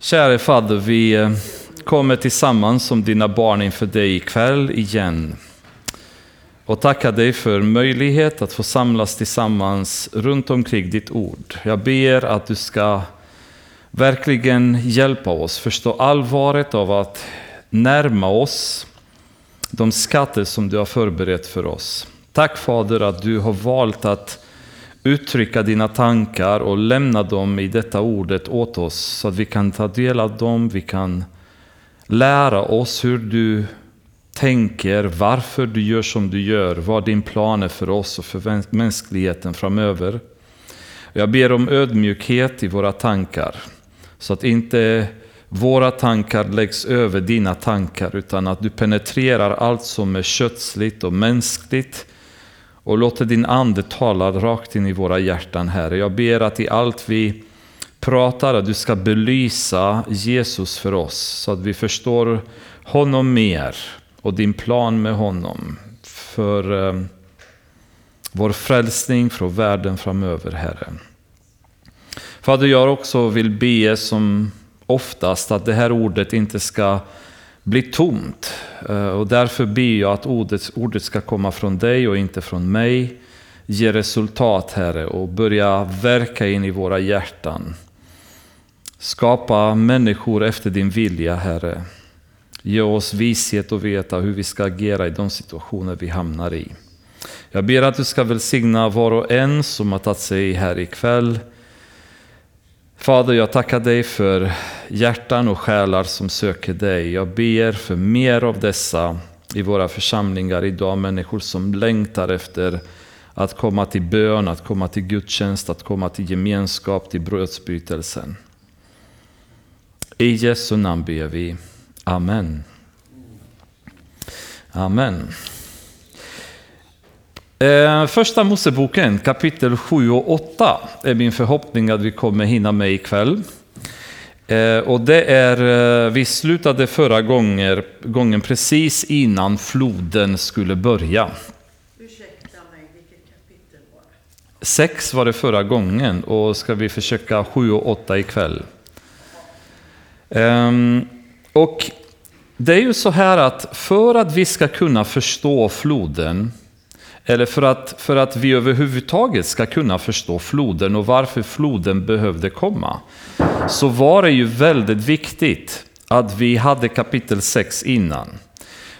Käre Fader, vi kommer tillsammans som dina barn inför dig ikväll igen. Och tacka dig för möjlighet att få samlas tillsammans runt omkring ditt ord. Jag ber att du ska verkligen hjälpa oss förstå allvaret av att närma oss de skatter som du har förberett för oss. Tack Fader att du har valt att uttrycka dina tankar och lämna dem i detta ordet åt oss så att vi kan ta del av dem, vi kan lära oss hur du tänker, varför du gör som du gör, vad din plan är för oss och för mänskligheten framöver. Jag ber om ödmjukhet i våra tankar så att inte våra tankar läggs över dina tankar utan att du penetrerar allt som är kötsligt och mänskligt och låter din ande tala rakt in i våra hjärtan, Herre. Jag ber att i allt vi pratar att du ska belysa Jesus för oss så att vi förstår honom mer och din plan med honom för vår frälsning från världen framöver, Herre. Fader, jag också vill be som oftast att det här ordet inte ska bli tomt. Och därför ber jag att ordet ska komma från dig och inte från mig. Ge resultat, Herre, och börja verka in i våra hjärtan. Skapa människor efter din vilja, Herre. Ge oss vishet och veta hur vi ska agera i de situationer vi hamnar i. Jag ber att du ska välsigna var och en som har tagit sig här ikväll. Fader, jag tackar dig för hjärtan och själar som söker dig. Jag ber för mer av dessa i våra församlingar idag. Människor som längtar efter att komma till bön, att komma till gudstjänst, att komma till gemenskap, till brödsbytelsen. I Jesu namn ber vi. Amen. Amen. Första Moseboken, kapitel 7 och 8 är min förhoppning att vi kommer hinna med ikväll. Och det är, vi slutade förra gången precis innan floden skulle börja. Ursäkta mig, vilket kapitel var det? 6 var det förra gången och ska vi försöka 7 och 8 ikväll. Och det är ju så här att för att vi ska kunna förstå floden, eller för att vi överhuvudtaget ska kunna förstå floden och varför floden behövde komma, så var det ju väldigt viktigt att vi hade kapitel 6 innan.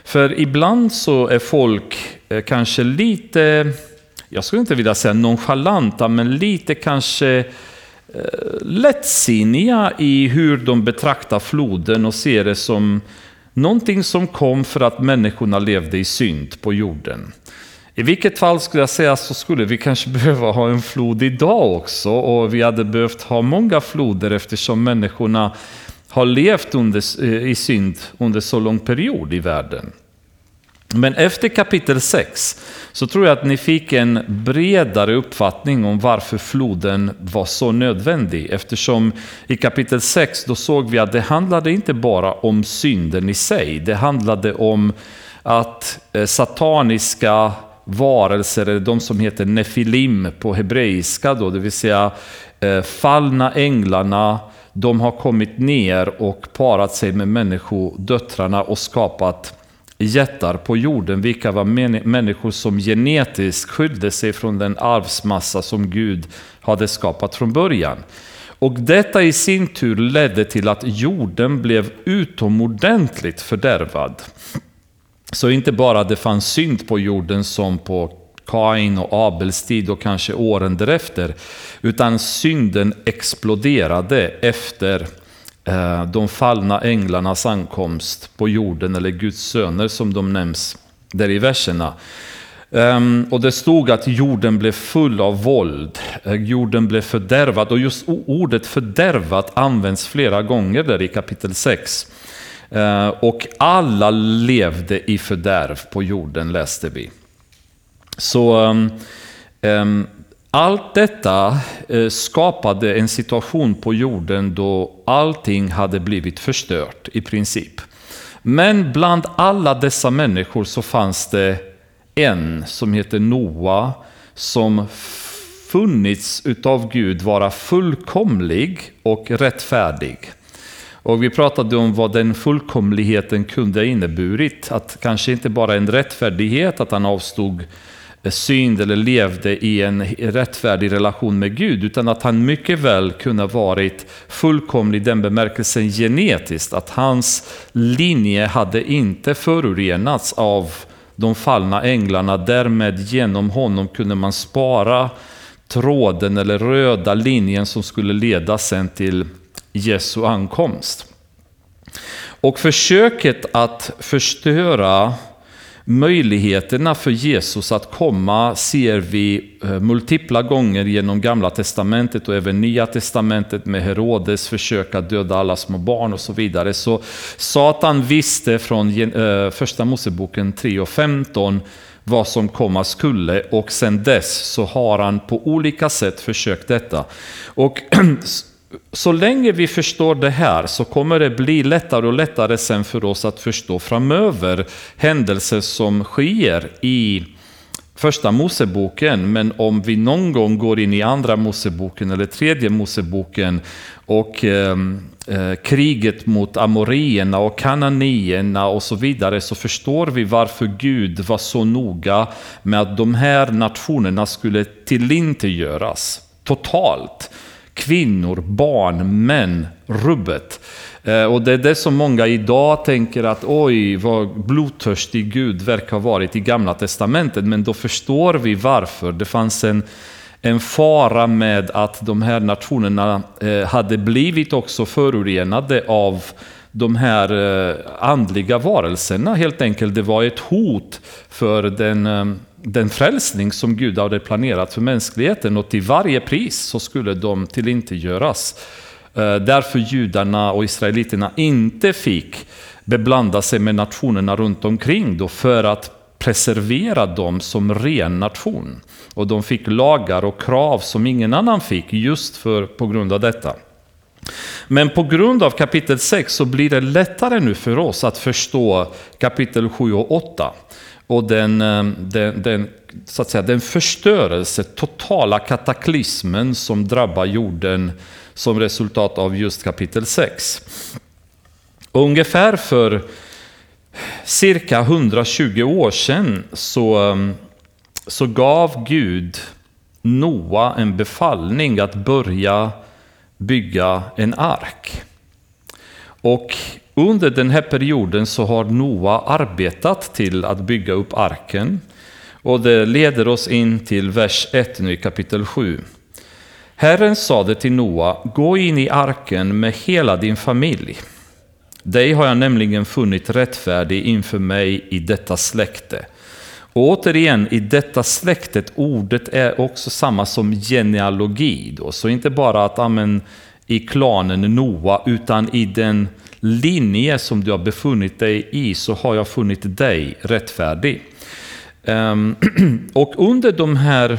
För ibland så är folk kanske lite, jag skulle inte vilja säga nonchalanta, men lite kanske lättsinniga i hur de betraktar floden och ser det som någonting som kom för att människorna levde i synd på jorden. I vilket fall skulle jag säga så skulle vi kanske behöva ha en flod idag också, och vi hade behövt ha många floder eftersom människorna har levt i synd under så lång period i världen. Men efter kapitel 6 så tror jag att ni fick en bredare uppfattning om varför floden var så nödvändig. Eftersom i kapitel 6 då såg vi att det handlade inte bara om synden i sig. Det handlade om att sataniska varelser, eller de som heter nefilim på hebreiska då, det vill säga fallna änglarna, de har kommit ner och parat sig med människodöttrarna och skapat jättar på jorden, vilka var människor som genetiskt skilde sig från den arvsmassa som Gud hade skapat från början. Och detta i sin tur ledde till att jorden blev utomordentligt fördärvad. Så inte bara det fanns synd på jorden som på Kain och Abels tid och kanske åren därefter, utan synden exploderade efter de fallna änglarnas ankomst på jorden, eller Guds söner som de nämns där i verserna. Och det stod att jorden blev full av våld, jorden blev fördärvad, och just ordet fördärvat används flera gånger där i kapitel 6. Och alla levde i fördärv på jorden, läste vi. Så allt detta skapade en situation på jorden då allting hade blivit förstört i princip. Men bland alla dessa människor så fanns det en som heter Noa, som funnits utav Gud vara fullkomlig och rättfärdig. Och vi pratade om vad den fullkomligheten kunde inneburit. Att kanske inte bara en rättfärdighet, att han avstod synd eller levde i en rättfärdig relation med Gud, utan att han mycket väl kunde ha varit fullkomlig i den bemärkelsen genetiskt. Att hans linje hade inte förorenats av de fallna änglarna. Därmed genom honom kunde man spara tråden eller röda linjen som skulle leda sen till Jesu ankomst. Och försöket att förstöra möjligheterna för Jesus att komma ser vi multipla gånger genom Gamla testamentet och även Nya testamentet med Herodes försök att döda alla små barn och så vidare. Så Satan visste från Första Moseboken 3:15 vad som komma skulle, och sen dess så har han på olika sätt försökt detta. Och så länge vi förstår det här så kommer det bli lättare och lättare sen för oss att förstå framöver händelser som sker i Första Moseboken. Men om vi någon gång går in i Andra Moseboken eller Tredje Moseboken och kriget mot amorierna och kananierna och så vidare, så förstår vi varför Gud var så noga med att de här nationerna skulle tillintetgöras totalt. Kvinnor, barn, män, rubbet. Och det är det som många idag tänker att oj, vad blodtörstig Gud verkar ha varit i Gamla testamentet. Men då förstår vi varför. Det fanns en fara med att de här nationerna hade blivit också förorenade av de här andliga varelserna. Helt enkelt, det var ett hot för den frälsning som Gud hade planerat för mänskligheten, och till varje pris så skulle de tillintetgöras. Därför judarna och israeliterna inte fick beblanda sig med nationerna runt omkring då, för att preservera dem som ren nation. Och de fick lagar och krav som ingen annan fick just på grund av detta. Men på grund av kapitel 6 så blir det lättare nu för oss att förstå kapitel 7 och 8. Och den förstörelse, totala kataklysmen som drabbar jorden som resultat av just kapitel 6. Och ungefär för cirka 120 år sedan så gav Gud Noa en befallning att börja bygga en ark. Och under den här perioden så har Noa arbetat till att bygga upp arken. Och det leder oss in till vers 1 i kapitel 7. Herren sade till Noa, gå in i arken med hela din familj. Dig har jag nämligen funnit rättfärdig inför mig i detta släkte. Och återigen, i detta släktet, ordet är också samma som genealogi. Då. Så inte bara att amen, i klanen Noa, utan i den linje som du har befunnit dig i så har jag funnit dig rättfärdig. Och under de här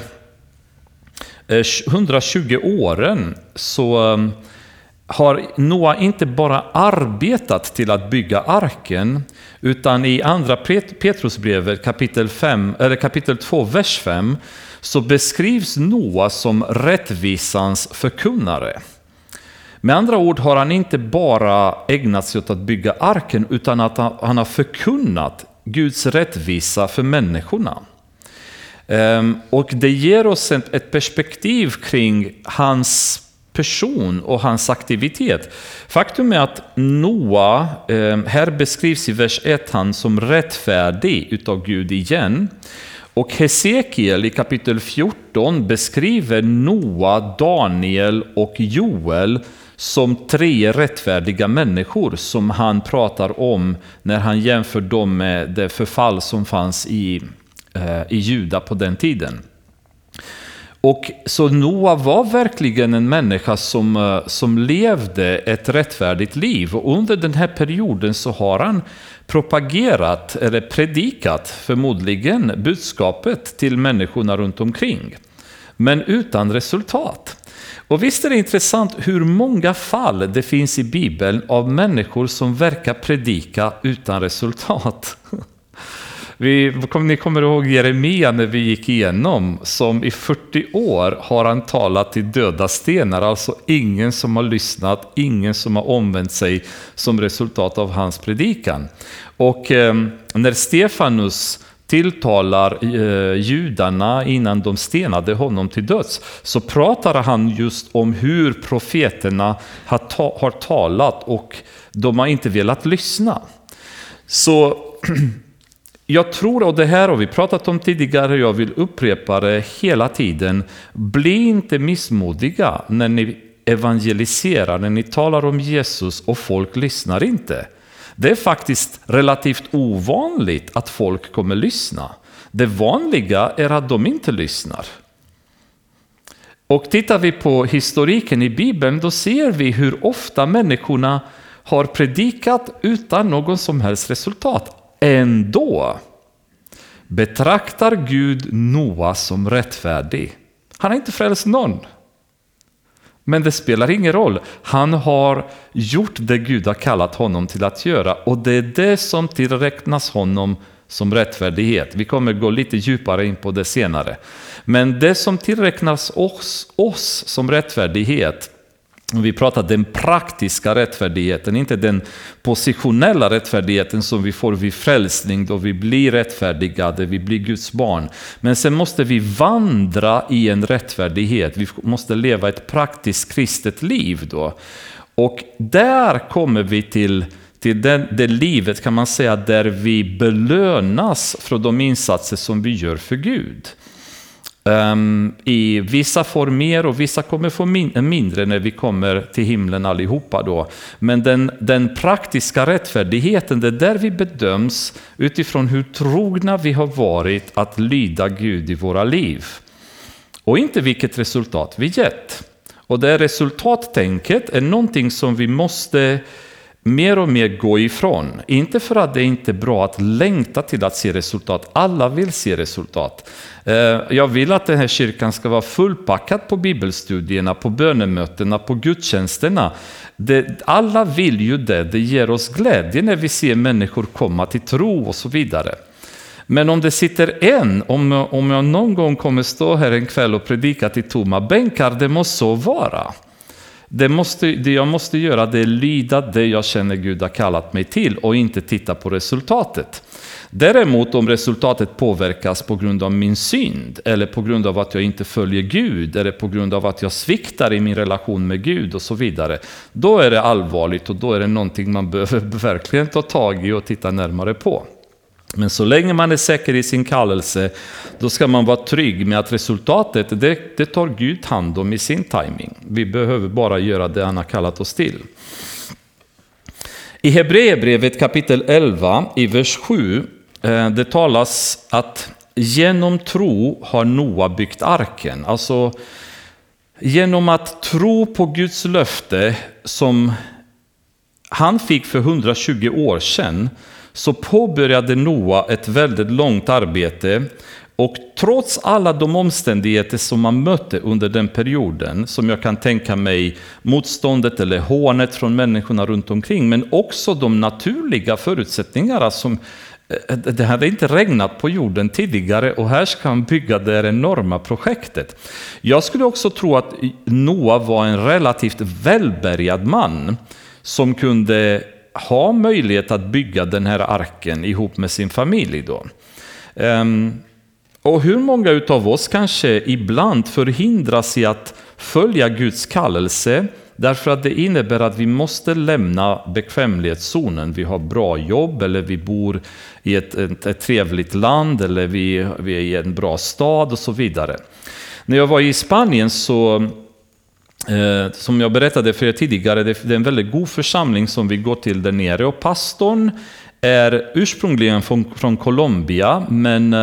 120 åren så har Noa inte bara arbetat till att bygga arken, utan i Andra Petrusbrevet kapitel 2 vers 5 så beskrivs Noa som rättvisans förkunnare. Med andra ord har han inte bara ägnat sig åt att bygga arken, utan att han har förkunnat Guds rättvisa för människorna. Och det ger oss ett perspektiv kring hans person och hans aktivitet. Faktum är att Noa, här beskrivs i vers 1 han som rättfärdig utav Gud igen. Och Hesekiel i kapitel 14 beskriver Noa, Daniel och Joel som tre rättfärdiga människor som han pratar om när han jämför dem med det förfall som fanns i Juda på den tiden. Och så Noa var verkligen en människa som levde ett rättfärdigt liv. Och under den här perioden så har han propagerat eller predikat förmodligen budskapet till människorna runt omkring. Men utan resultat. Och visst är det intressant hur många fall det finns i Bibeln av människor som verkar predika utan resultat. Ni kommer ihåg Jeremia när vi gick igenom, som i 40 år har han talat till döda stenar, alltså ingen som har lyssnat, ingen som har omvänt sig som resultat av hans predikan. Och när Stefanus tilltalar judarna innan de stenade honom till döds, så pratar han just om hur profeterna har talat och de har inte velat lyssna. Så jag tror, och det här har vi pratat om tidigare, jag vill upprepa det hela tiden: bli inte missmodiga när ni evangeliserar, när ni talar om Jesus och folk lyssnar inte. Det är faktiskt relativt ovanligt att folk kommer lyssna. Det vanliga är att de inte lyssnar. Och tittar vi på historiken i Bibeln, då ser vi hur ofta människorna har predikat utan någon som helst resultat. Ändå betraktar Gud Noa som rättfärdig. Han har inte frälst någon. Men det spelar ingen roll. Han har gjort det Gud har kallat honom till att göra. Och det är det som tillräknas honom som rättfärdighet. Vi kommer gå lite djupare in på det senare. Men det som tillräknas oss som rättfärdighet, vi pratar den praktiska rättfärdigheten, inte den positionella rättfärdigheten som vi får vid frälsning då vi blir rättfärdigade, vi blir Guds barn. Men sen måste vi vandra i en rättfärdighet, vi måste leva ett praktiskt kristet liv då. Och där kommer vi till det livet, kan man säga, där vi belönas för de insatser som vi gör för Gud. I vissa får mer och vissa kommer få mindre när vi kommer till himlen allihopa då. Men den praktiska rättfärdigheten, det är där vi bedöms utifrån hur trogna vi har varit att lyda Gud i våra liv. Och inte vilket resultat vi gett. Och det resultattänket är någonting som vi måste mer och mer gå ifrån. Inte för att det inte är bra att längta till att se resultat. Alla vill se resultat. Jag vill att den här kyrkan ska vara fullpackad på bibelstudierna, på bönemötena, på gudstjänsterna. Alla vill ju det. Det ger oss glädje när vi ser människor komma till tro och så vidare. Men om det sitter om jag någon gång kommer stå här en kväll och predika till tomma bänkar, det måste så vara. Det jag måste göra, det är lyda det jag känner Gud har kallat mig till och inte titta på resultatet. Däremot om resultatet påverkas på grund av min synd eller på grund av att jag inte följer Gud eller på grund av att jag sviktar i min relation med Gud och så vidare, då är det allvarligt och då är det någonting man behöver verkligen ta tag i och titta närmare på. Men så länge man är säker i sin kallelse, då ska man vara trygg med att resultatet, det tar Gud hand om i sin timing. Vi behöver bara göra det han har kallat oss till. I Hebreerbrevet kapitel 11 i vers 7, det talas att genom tro har Noa byggt arken. Alltså genom att tro på Guds löfte som han fick för 120 år sedan, så påbörjade Noa ett väldigt långt arbete, och trots alla de omständigheter som man mötte under den perioden, som jag kan tänka mig motståndet eller hånet från människorna runt omkring, men också de naturliga förutsättningarna, som det hade inte regnat på jorden tidigare och här ska han bygga det enorma projektet. Jag skulle också tro att Noa var en relativt välbärgad man som kunde ha möjlighet att bygga den här arken ihop med sin familj då. Och hur många utav oss kanske ibland förhindras i att följa Guds kallelse därför att det innebär att vi måste lämna bekvämlighetszonen. Vi har bra jobb, eller vi bor i ett trevligt land, eller vi är i en bra stad och så vidare. När jag var i Spanien, så som jag berättade för er tidigare, det är en väldigt god församling som vi går till där nere, och pastorn är ursprungligen från Colombia, men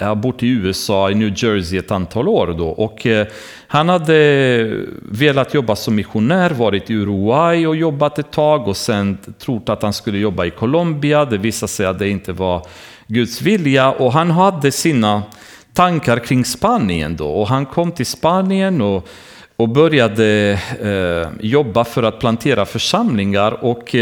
har bott i USA, i New Jersey ett antal år då, och han hade velat jobba som missionär, varit i Uruguay och jobbat ett tag och sen trott att han skulle jobba i Colombia. Det visade sig att det inte var Guds vilja, och han hade sina tankar kring Spanien då, och han kom till Spanien och började jobba för att plantera församlingar, och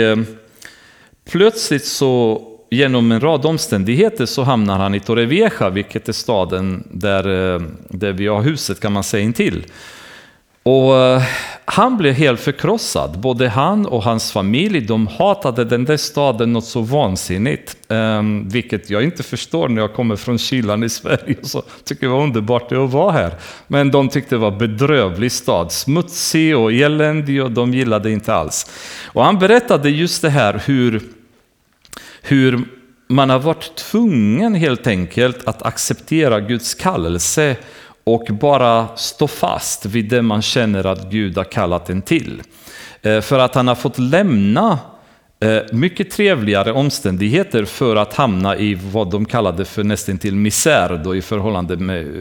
plötsligt så genom en rad omständigheter så hamnar han i Torrevieja, vilket är staden där vi har huset, kan man säga, intill. Och han blev helt förkrossad. Både han och hans familj, de hatade den där staden något så vansinnigt. Vilket jag inte förstår när jag kommer från kylan i Sverige. Så tycker jag var underbart det att vara här. Men de tyckte det var en bedrövlig stad. Smutsig och eländig, och de gillade inte alls. Och han berättade just det här hur man har varit tvungen helt enkelt att acceptera Guds kallelse. Och bara stå fast vid det man känner att Gud har kallat en till. För att han har fått lämna mycket trevligare omständigheter för att hamna i vad de kallade för nästan till misär då, i förhållande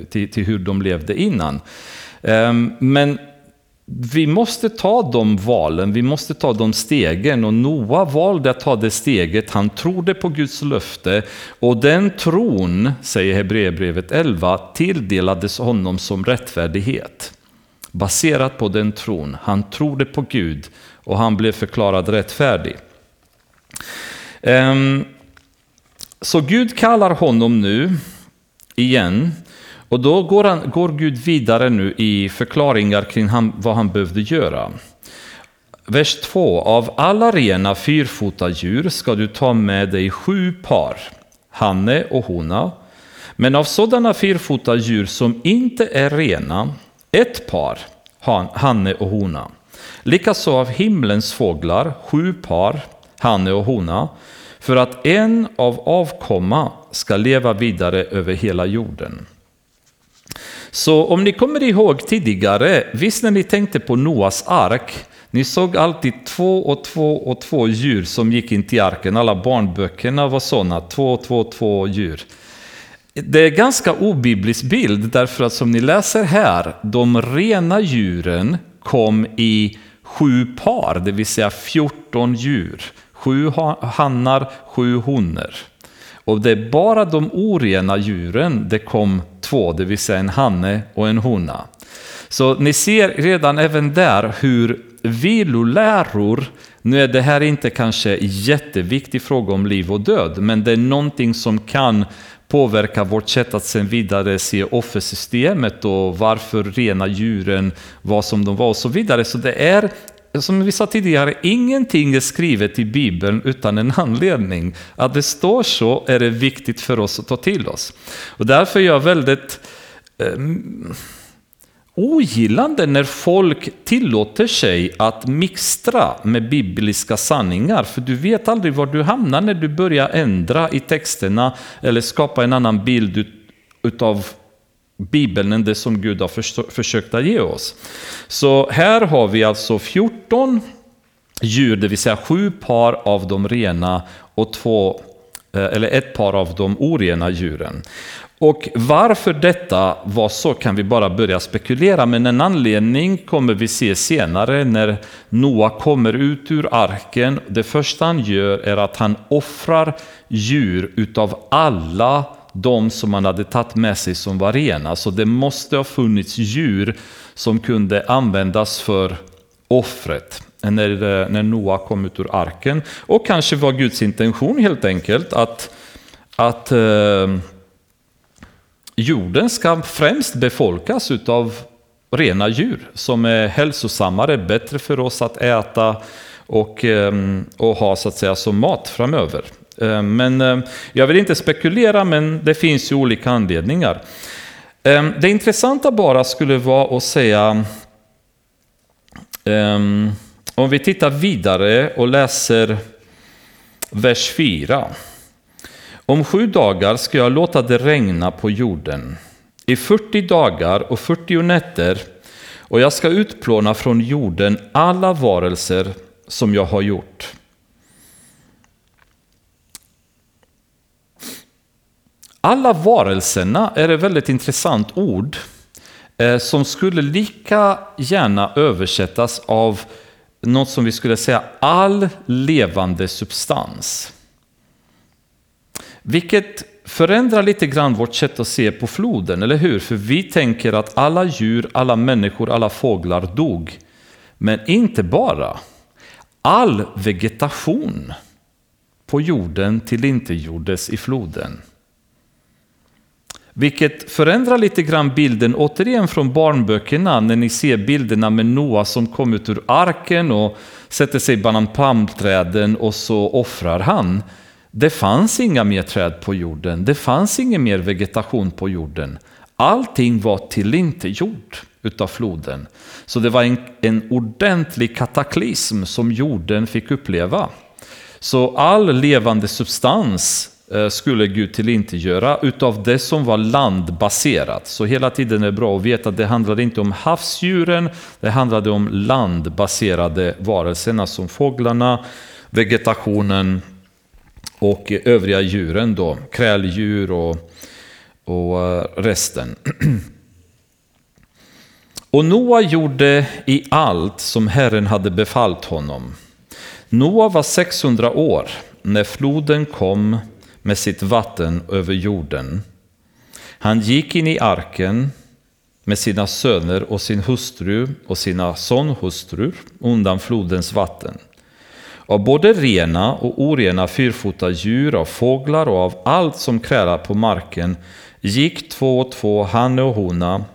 till hur de levde innan. Men vi måste ta de valen, vi måste ta de stegen, och Noa valde att ta det steget. Han trodde på Guds löfte, och den tron, säger Hebreerbrevet 11, tilldelades honom som rättfärdighet. Baserat på den tron, han trodde på Gud och han blev förklarad rättfärdig. Så Gud kallar honom nu igen. Och då går Gud vidare nu i förklaringar kring vad han behövde göra. Vers 2. Av alla rena fyrfota djur ska du ta med dig 7 par, hanne och hona. Men av sådana fyrfota djur som inte är rena, 1 par, hanne och hona. Likaså av himlens fåglar, 7 par, hanne och hona. För att en av avkomma ska leva vidare över hela jorden. Så om ni kommer ihåg tidigare, visst när ni tänkte på Noas ark, ni såg alltid 2 och 2 och 2 djur som gick in till arken. Alla barnböckerna var sådana, 2 och 2 och 2 djur. Det är en ganska obiblisk bild, därför att som ni läser här, de rena djuren kom i 7 par, det vill säga 14 djur. 7 hannar, 7 honor. Och det är bara de orena djuren, det kom 2, det vill säga en hanne och en hona. Så ni ser redan även där hur viloläror, nu är det här inte kanske jätteviktig fråga om liv och död, men det är någonting som kan påverka vårt sätt att sen vidare se offersystemet och varför rena djuren var som de var och så vidare. Så det är, som vi sa tidigare, ingenting är skrivet i Bibeln utan en anledning. Att det står så är det viktigt för oss att ta till oss. Och därför är jag väldigt ogillande när folk tillåter sig att mixtra med bibliska sanningar. För du vet aldrig var du hamnar när du börjar ändra i texterna eller skapa en annan bild utav Bibeln än det som Gud har försökt att ge oss. Så här har vi alltså 14 djur, det vill säga 7 par av de rena och 1 par av de orena djuren. Och varför detta var så kan vi bara börja spekulera, men en anledning kommer vi se senare när Noa kommer ut ur arken. Det första han gör är att han offrar djur utav alla de som man hade tagit med sig som var rena. Så det måste ha funnits djur som kunde användas för offret när Noa kom ut ur arken. Och kanske var Guds intention helt enkelt att jorden ska främst befolkas utav rena djur som är hälsosammare, bättre för oss att äta och ha, så att säga, som mat framöver. Men jag vill inte spekulera, men det finns ju olika anledningar. Det intressanta bara skulle vara att säga, om vi tittar vidare och läser vers 4. Om 7 dagar ska jag låta det regna på jorden, i 40 dagar och 40 nätter, och jag ska utplåna från jorden alla varelser som jag har gjort. Alla varelserna är ett väldigt intressant ord som skulle lika gärna översättas av något som vi skulle säga all levande substans. Vilket förändrar lite grann vårt sätt att se på floden, eller hur? För vi tänker att alla djur, alla människor, alla fåglar dog. Men inte bara. All vegetation på jorden tillintetgjordes i floden. Vilket förändrar lite grann bilden återigen från barnböckerna, när ni ser bilderna med Noa som kom ut ur arken och sätter sig bland palmträden och så offrar han. Det fanns inga mer träd på jorden, det fanns ingen mer vegetation på jorden. Allting var tillintetgjort utav floden. Så det var en ordentlig kataklysm som jorden fick uppleva. Så all levande substans skulle Gud tillintetgöra utav det som var landbaserat. Så hela tiden är bra att veta att det handlade inte om havsdjuren, det handlade om landbaserade varelserna som fåglarna, vegetationen och övriga djuren då, kräldjur och resten. Och Noa gjorde i allt som Herren hade befallt honom. Noa var 600 år när floden kom med sitt vatten över jorden. Han gick in i arken med sina söner och sin hustru och sina sonhustrur undan flodens vatten. Av både rena och orena fyrfota djur, av fåglar och av allt som krälar på marken gick två och två, hanne och hona,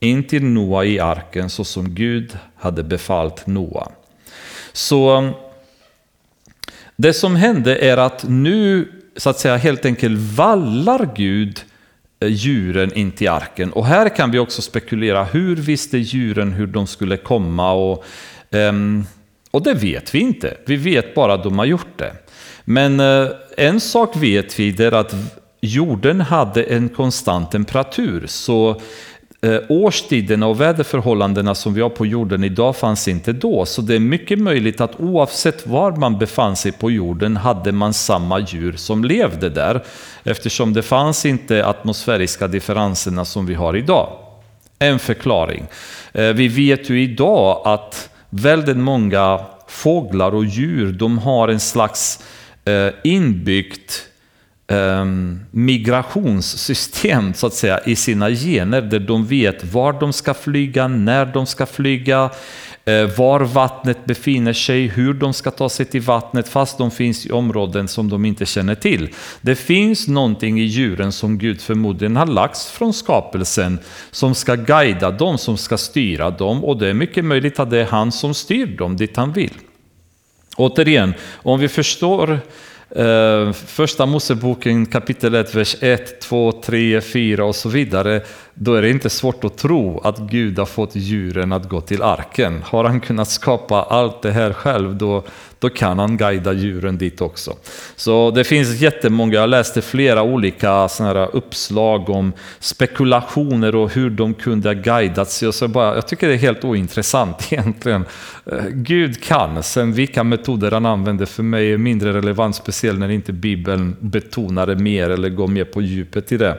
in till Noa i arken så som Gud hade befallt Noa. Så det som hände är att nu så att säga helt enkelt vallar Gud djuren in till arken. Och här kan vi också spekulera, hur visste djuren hur de skulle komma? Och det vet vi inte. Vi vet bara att de har gjort det. Men en sak vet vi, det är att jorden hade en konstant temperatur. Så årstiderna och väderförhållandena som vi har på jorden idag fanns inte då. Så det är mycket möjligt att oavsett var man befann sig på jorden hade man samma djur som levde där. Eftersom det fanns inte atmosfäriska differenserna som vi har idag. En förklaring. Vi vet ju idag att väldigt många fåglar och djur, de har en slags inbyggt migrationssystem så att säga i sina gener, där de vet var de ska flyga, när de ska flyga, var vattnet befinner sig, hur de ska ta sig till vattnet, fast de finns i områden som de inte känner till. Det finns någonting i djuren som Gud förmodligen har lagt från skapelsen som ska guida dem, som ska styra dem, och det är mycket möjligt att det är han som styr dem dit han vill. Återigen, om vi förstår Första Moseboken kapitel 1, vers 1, 2, 3, 4 och så vidare, då är det inte svårt att tro att Gud har fått djuren att gå till arken. Har han kunnat skapa allt det här själv, då kan han guida djuren dit också. Så det finns jättemånga, jag läste flera olika såna här uppslag om spekulationer och hur de kunde ha guidat sig. Och så bara, jag tycker det är helt ointressant egentligen. Gud kan, sen vilka metoder han använder för mig är mindre relevant, speciellt när inte Bibeln betonar det mer eller går mer på djupet i det.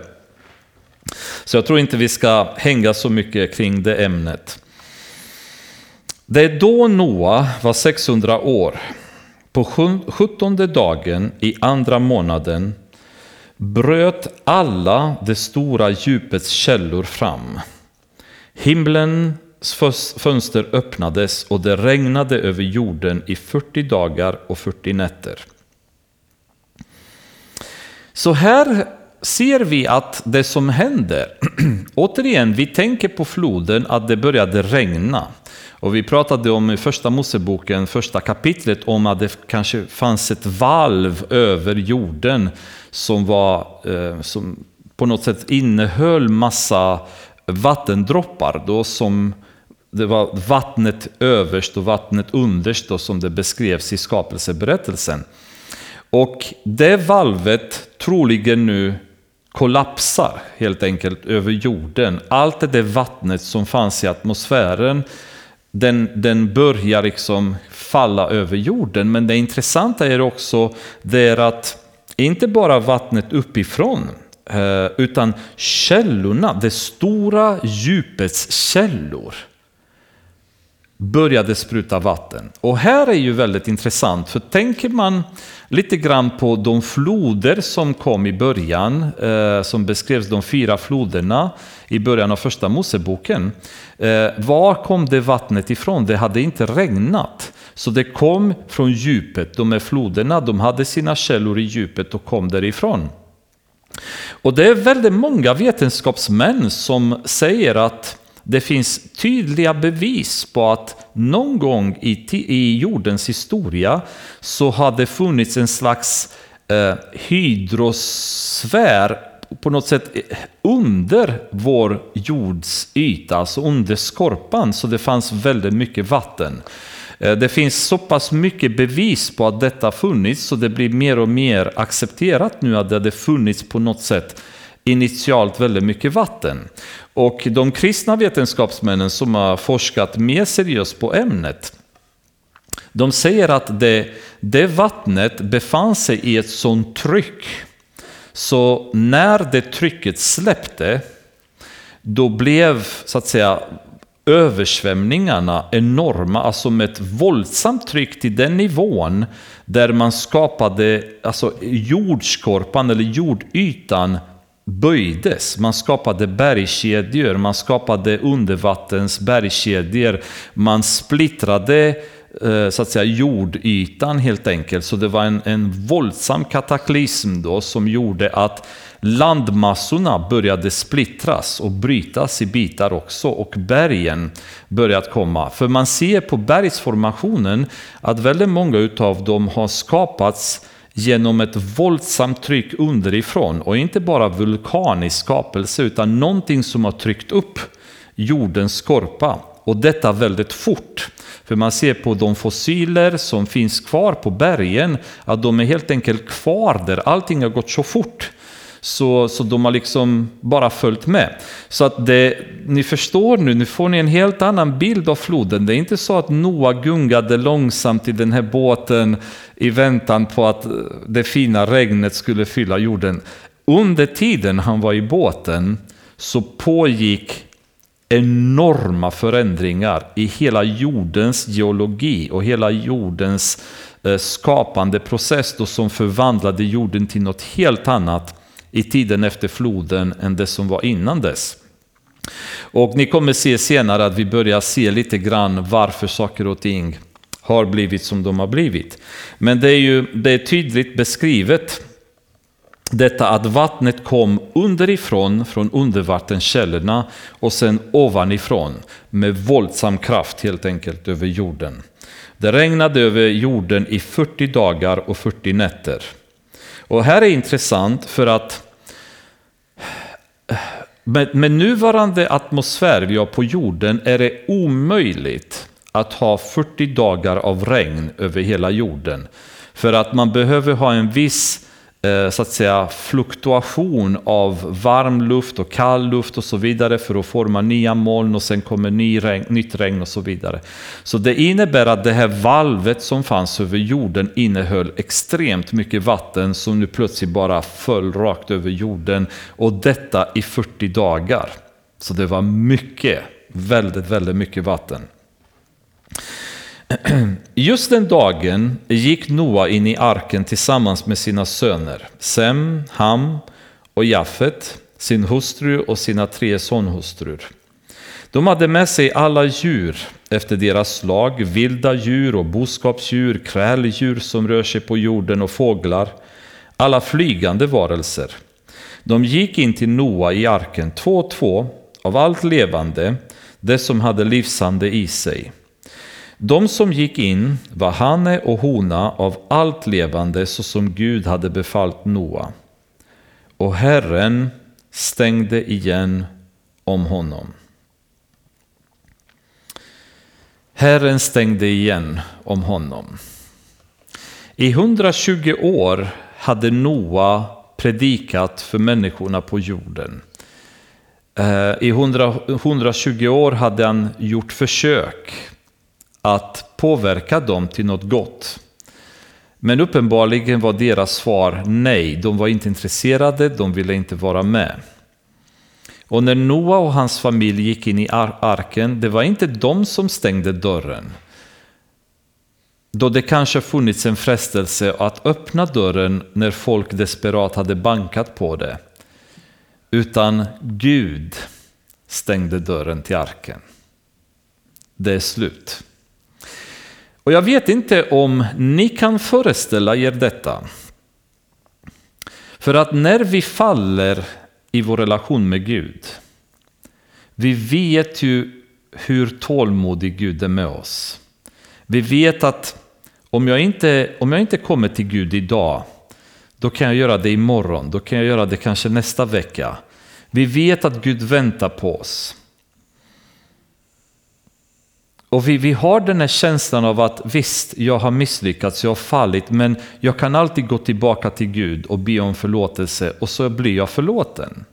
Så jag tror inte vi ska hänga så mycket kring det ämnet. Det är då Noa var 600 år. På 17:e dagen i andra månaden bröt alla det stora djupets källor fram. Himlens fönster öppnades och det regnade över jorden i 40 dagar och 40 nätter. Så här ser vi att det som händer, återigen, vi tänker på floden, att det började regna. Och vi pratade om i Första Moseboken, första kapitlet, om att det kanske fanns ett valv över jorden som var, som på något sätt innehöll massa vattendroppar då, som det var vattnet överst och vattnet underst då, som det beskrevs i skapelseberättelsen. Och det valvet troligen nu kollapsar helt enkelt över jorden. Allt det vattnet som fanns i atmosfären, den börjar liksom falla över jorden. Men det intressanta är också det är att inte bara vattnet uppifrån, utan källorna, det stora djupets källor, började spruta vatten. Och här är ju väldigt intressant, för tänker man lite grann på de floder som kom i början, som beskrevs, de 4 floderna i början av Första Moseboken. Var kom det vattnet ifrån? Det hade inte regnat. Så det kom från djupet. De här floderna, de hade sina källor i djupet och kom därifrån. Och det är väldigt många vetenskapsmän som säger att det finns tydliga bevis på att någon gång i jordens historia så hade funnits en slags hydrosfär på något sätt under vår jords yta, alltså under skorpan, så det fanns väldigt mycket vatten. Det finns så pass mycket bevis på att detta funnits, så det blir mer och mer accepterat nu att det hade funnits på något sätt initialt väldigt mycket vatten. Och de kristna vetenskapsmännen som har forskat mer seriöst på ämnet, de säger att det vattnet befann sig i ett sånt tryck, så när det trycket släppte, då blev så att säga översvämningarna enorma, alltså med ett våldsamt tryck till den nivån där man skapade, alltså jordskorpan eller jordytan böjdes. Man skapade bergskedjor, man skapade undervattens bergskedjor, man splittrade så att säga jordytan helt enkelt. Så det var en våldsam kataklysm då, som gjorde att landmassorna började splittras och brytas i bitar också, och bergen började komma. För man ser på bergsformationen att väldigt många utav dem har skapats genom ett våldsamt tryck underifrån, och inte bara vulkanisk skapelse utan någonting som har tryckt upp jordens skorpa, och detta väldigt fort. För man ser på de fossiler som finns kvar på bergen att de är helt enkelt kvar där, allting har gått så fort. Så de har liksom bara följt med. Så att ni förstår nu får ni en helt annan bild av floden. Det är inte så att Noa gungade långsamt i den här båten i väntan på att det fina regnet skulle fylla jorden. Under tiden han var i båten så pågick enorma förändringar i hela jordens geologi och hela jordens skapande process då, som förvandlade jorden till något helt annat i tiden efter floden än det som var innan dess. Och ni kommer se senare att vi börjar se lite grann varför saker och ting har blivit som de har blivit. Men det är tydligt beskrivet detta att vattnet kom underifrån, från undervattenskällorna, och sen ovanifrån med våldsam kraft helt enkelt över jorden. Det regnade över jorden i 40 dagar och 40 nätter. Och här är intressant, för att med nuvarande atmosfär vi har på jorden är det omöjligt att ha 40 dagar av regn över hela jorden. För att man behöver ha en viss så att säga fluktuation av varm luft och kall luft och så vidare för att forma nya moln, och sen kommer nytt regn och så vidare. Så det innebär att det här valvet som fanns över jorden innehöll extremt mycket vatten som nu plötsligt bara föll rakt över jorden, och detta i 40 dagar. Så det var mycket, väldigt, väldigt mycket vatten. Just den dagen gick Noa in i arken tillsammans med sina söner, Sem, Ham och Jafet, sin hustru och sina 3 sonhustrur. De hade med sig alla djur efter deras slag, vilda djur och boskapsdjur, kräldjur som rör sig på jorden och fåglar, alla flygande varelser. De gick in till Noa i arken, 2 och 2, av allt levande, det som hade livsande i sig. De som gick in var hane och hona av allt levande, så som Gud hade befallt Noa. Och Herren stängde igen om honom. Herren stängde igen om honom. I 120 år hade Noa predikat för människorna på jorden. I 120 år hade han gjort försök att påverka dem till något gott. Men uppenbarligen var deras svar nej. De var inte intresserade, de ville inte vara med. Och när Noa och hans familj gick in i arken, det var inte de som stängde dörren. Då det kanske funnits en frestelse att öppna dörren när folk desperat hade bankat på det. Utan Gud stängde dörren till arken. Det är slut. Och jag vet inte om ni kan föreställa er detta. För att när vi faller i vår relation med Gud, vi vet ju hur tålmodig Gud är med oss. Vi vet att om jag inte kommer till Gud idag, då kan jag göra det imorgon, då kan jag göra det kanske nästa vecka. Vi vet att Gud väntar på oss. Och vi har den här känslan av att visst, jag har misslyckats, jag har fallit, men jag kan alltid gå tillbaka till Gud och be om förlåtelse, och så blir jag förlåten.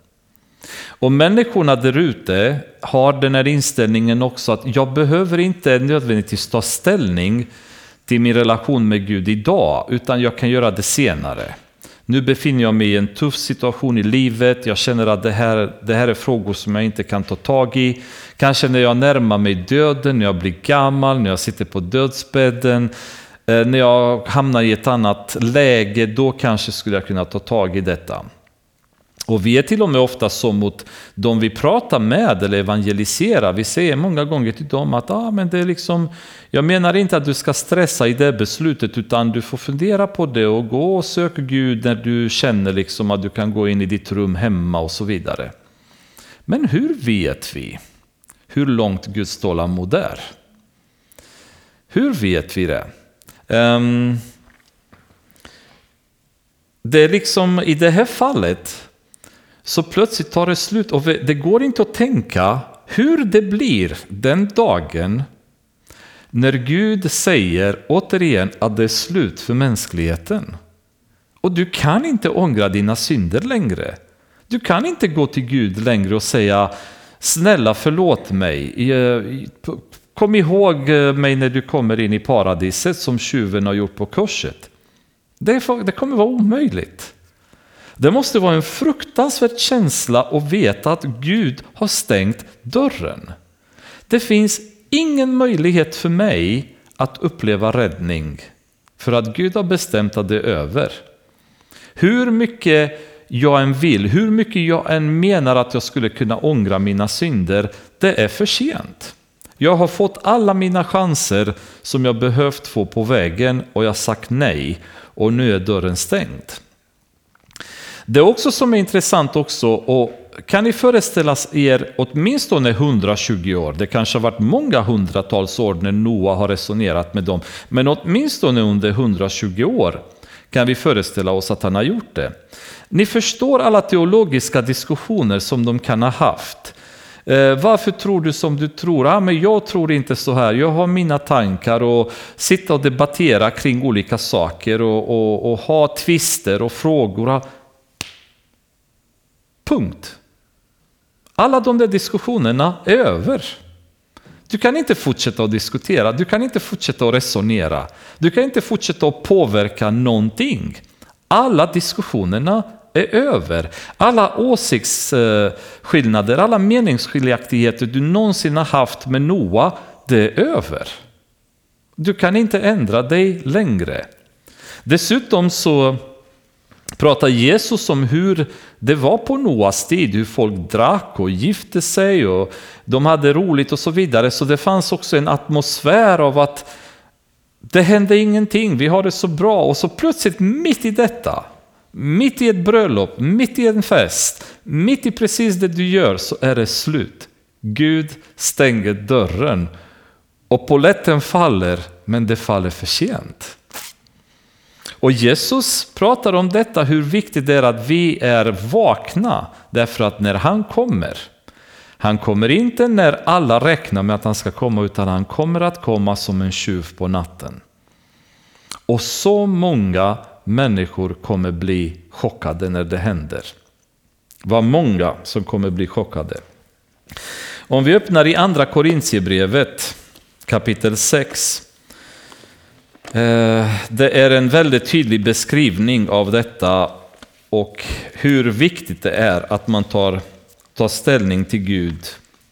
Och människorna där ute har den här inställningen också, att jag behöver inte nödvändigtvis ta ställning till min relation med Gud idag, utan jag kan göra det senare. Nu befinner jag mig i en tuff situation i livet. Jag känner att det här är frågor som jag inte kan ta tag i. Kanske när jag närmar mig döden, när jag blir gammal, när jag sitter på dödsbädden, när jag hamnar i ett annat läge, då kanske skulle jag kunna ta tag i detta. Och vi är till och med ofta som mot de vi pratar med eller evangeliserar. Vi säger många gånger till dem att men det är liksom, jag menar inte att du ska stressa i det beslutet, utan du får fundera på det och gå och sök Gud när du känner liksom att du kan gå in i ditt rum hemma och så vidare. Men hur vet vi hur långt Guds tålamod är? Hur vet vi det? Det är liksom i det här fallet, så plötsligt tar det slut och det går inte att tänka hur det blir den dagen när Gud säger återigen att det är slut för mänskligheten. Och du kan inte ångra dina synder längre. Du kan inte gå till Gud längre och säga snälla förlåt mig. Kom ihåg mig när du kommer in i paradiset som tjuven har gjort på korset. Det kommer vara omöjligt. Det måste vara en fruktansvärd känsla att veta att Gud har stängt dörren. Det finns ingen möjlighet för mig att uppleva räddning, för att Gud har bestämt att det är över. Hur mycket jag än vill, hur mycket jag än menar att jag skulle kunna ångra mina synder, det är för sent. Jag har fått alla mina chanser som jag behövt få på vägen, och jag har sagt nej, och nu är dörren stängd. Det är också som är intressant också, och kan ni föreställa er åtminstone 120 år, det kanske har varit många hundratals år när Noa har resonerat med dem, men åtminstone under 120 år kan vi föreställa oss att han har gjort det. Ni förstår alla teologiska diskussioner som de kan ha haft. Varför tror du som du tror? Men jag tror inte så här, jag har mina tankar, och sitta och debattera kring olika saker och ha tvister och frågor. Punkt. Alla de där diskussionerna är över. Du kan inte fortsätta att diskutera. Du kan inte fortsätta att resonera. Du kan inte fortsätta att påverka någonting. Alla diskussionerna är över. Alla åsiktsskillnader, alla meningsskiljaktigheter du någonsin har haft med Noa, det är över. Du kan inte ändra dig längre. Dessutom så pratar Jesus om hur det var på Noas tid, hur folk drack och gifte sig och de hade roligt och så vidare. Så det fanns också en atmosfär av att det hände ingenting, vi har det så bra. Och så plötsligt mitt i detta, mitt i ett bröllop, mitt i en fest, mitt i precis det du gör, så är det slut. Gud stänger dörren och polletten faller, men det faller för sent. Och Jesus pratar om detta, hur viktigt det är att vi är vakna, därför att när han kommer inte när alla räknar med att han ska komma, utan han kommer att komma som en tjuv på natten. Och så många människor kommer bli chockade när det händer. Vad många som kommer bli chockade. Om vi öppnar i Andra Korintierbrevet kapitel 6. Det är en väldigt tydlig beskrivning av detta och hur viktigt det är att man tar ta ställning till Gud,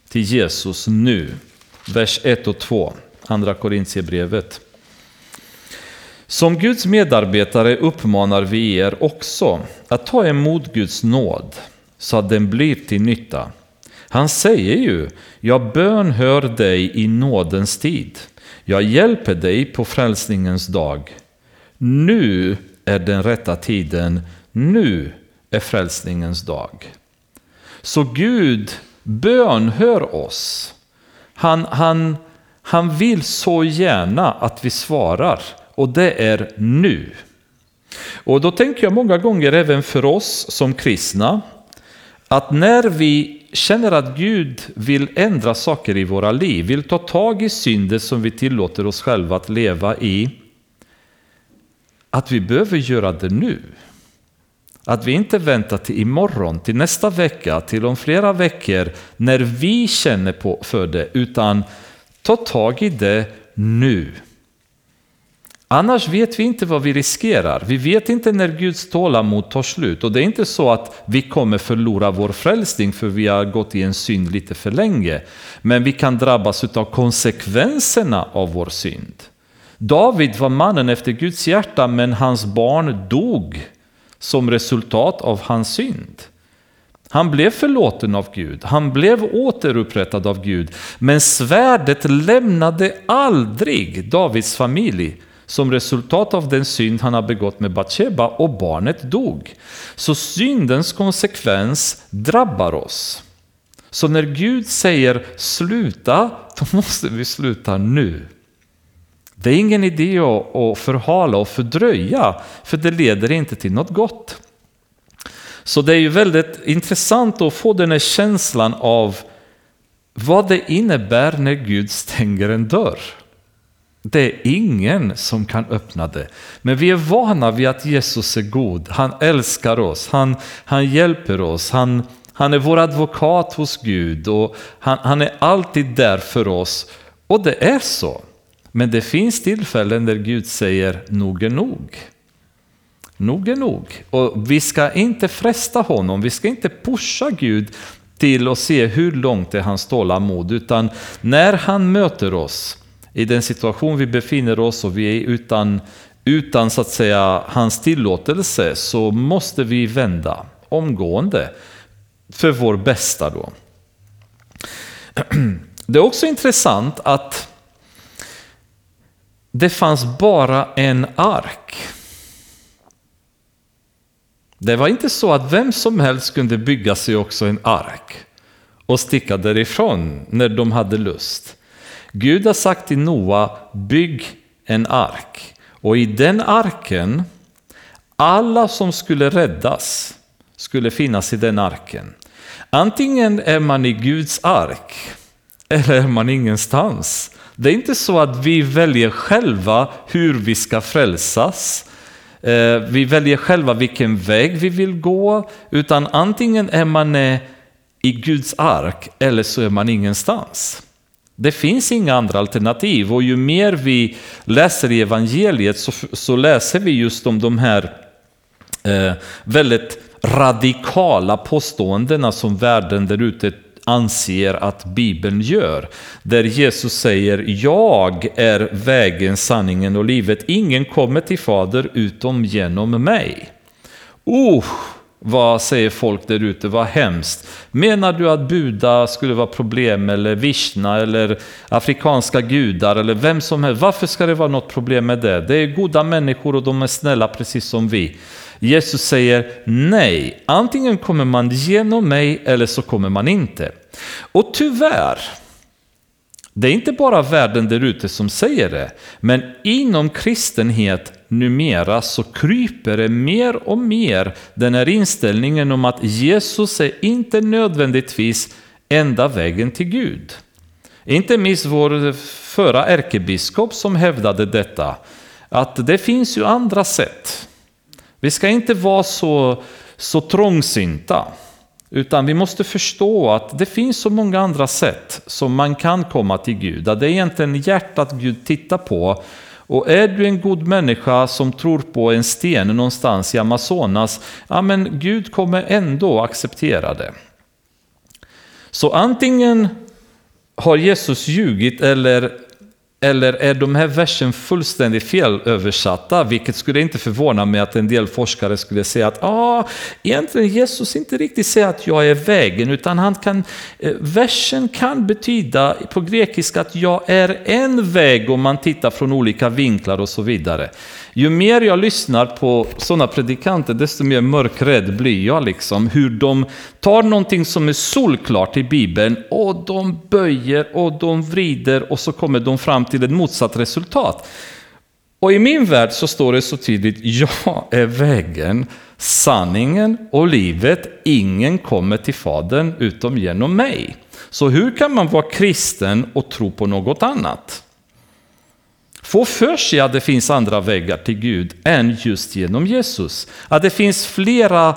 till Jesus nu. Vers 1 och 2, Andra Korintierbrevet. Som Guds medarbetare uppmanar vi er också att ta emot Guds nåd så att den blir till nytta. Han säger ju, jag bönhör dig i nådens tid. Jag hjälper dig på frälsningens dag. Nu är den rätta tiden. Nu är frälsningens dag. Så Gud bönhör oss. Han vill så gärna att vi svarar. Och det är nu. Och då tänker jag många gånger även för oss som kristna. Att när vi känner att Gud vill ändra saker i våra liv, vill ta tag i synder som vi tillåter oss själva att leva i, att vi behöver göra det nu. Att vi inte väntar till imorgon, till nästa vecka, till om flera veckor när vi känner för det, utan ta tag i det nu. Annars vet vi inte vad vi riskerar. Vi vet inte när Guds tålamod tar slut. Och det är inte så att vi kommer förlora vår frälsning för vi har gått i en synd lite för länge. Men vi kan drabbas av konsekvenserna av vår synd. David var mannen efter Guds hjärta, men hans barn dog som resultat av hans synd. Han blev förlåten av Gud. Han blev återupprättad av Gud. Men svärdet lämnade aldrig Davids familj. Som resultat av den synd han har begått med Batsheba, och barnet dog. Så syndens konsekvens drabbar oss. Så när Gud säger sluta, då måste vi sluta nu. Det är ingen idé att förhala och fördröja, för det leder inte till något gott. Så det är ju väldigt intressant att få den här känslan av vad det innebär när Gud stänger en dörr. Det är ingen som kan öppna det. Men vi är vana vid att Jesus är god. Han älskar oss. Han hjälper oss. Han är vår advokat hos Gud. Och han är alltid där för oss. Och det är så. Men det finns tillfällen där Gud säger nog är nog. Nog är nog. Och vi ska inte fresta honom. Vi ska inte pusha Gud till att se hur långt är hans tålamod. Utan när han möter oss. I den situation vi befinner oss och vi är utan så att säga hans tillåtelse, så måste vi vända omgående för vår bästa då. Det är också intressant att det fanns bara en ark. Det var inte så att vem som helst kunde bygga sig också en ark och sticka därifrån när de hade lust. Gud har sagt till Noa, bygg en ark. Och i den arken, alla som skulle räddas skulle finnas i den arken. Antingen är man i Guds ark eller är man ingenstans. Det är inte så att vi väljer själva hur vi ska frälsas. Vi väljer själva vilken väg vi vill gå. Utan antingen är man i Guds ark eller så är man ingenstans. Det finns inga andra alternativ, och ju mer vi läser i evangeliet så läser vi just om de här väldigt radikala påståendena som världen där ute anser att Bibeln gör. Där Jesus säger, jag är vägen, sanningen och livet. Ingen kommer till Fader utom genom mig. Vad säger folk där ute? Vad hemskt. Menar du att Buda skulle vara problem, eller Vishna eller afrikanska gudar eller vem som helst? Varför ska det vara något problem med det? Det är goda människor och de är snälla precis som vi. Jesus säger nej. Antingen kommer man genom mig eller så kommer man inte. Och tyvärr, det är inte bara världen där ute som säger det. Men inom kristenhet numera så kryper det mer och mer den här inställningen om att Jesus är inte nödvändigtvis enda vägen till Gud. Inte minst vår förra ärkebiskop som hävdade detta. Att det finns ju andra sätt. Vi ska inte vara så trångsynta. Utan vi måste förstå att det finns så många andra sätt som man kan komma till Gud. Det är egentligen hjärtat Gud tittar på. Och är du en god människa som tror på en sten någonstans i Amazonas, ja men Gud kommer ändå acceptera det. Så antingen har Jesus ljugit eller är de här versen fullständigt fel översatta, vilket skulle inte förvåna mig att en del forskare skulle säga att egentligen Jesus inte riktigt säger att jag är vägen, utan versen kan betyda på grekiska att jag är en väg om man tittar från olika vinklar och så vidare. Ju mer jag lyssnar på sådana predikanter, desto mer mörkrädd blir jag hur de tar någonting som är solklart i Bibeln och de böjer och de vrider och så kommer de fram till ett motsatt resultat. Och i min värld så står det så tydligt: jag är vägen, sanningen och livet. Ingen kommer till Fadern utom genom mig. Så hur kan man vara kristen och tro på något annat? Få för sig att det finns andra vägar till Gud än just genom Jesus. Att det finns flera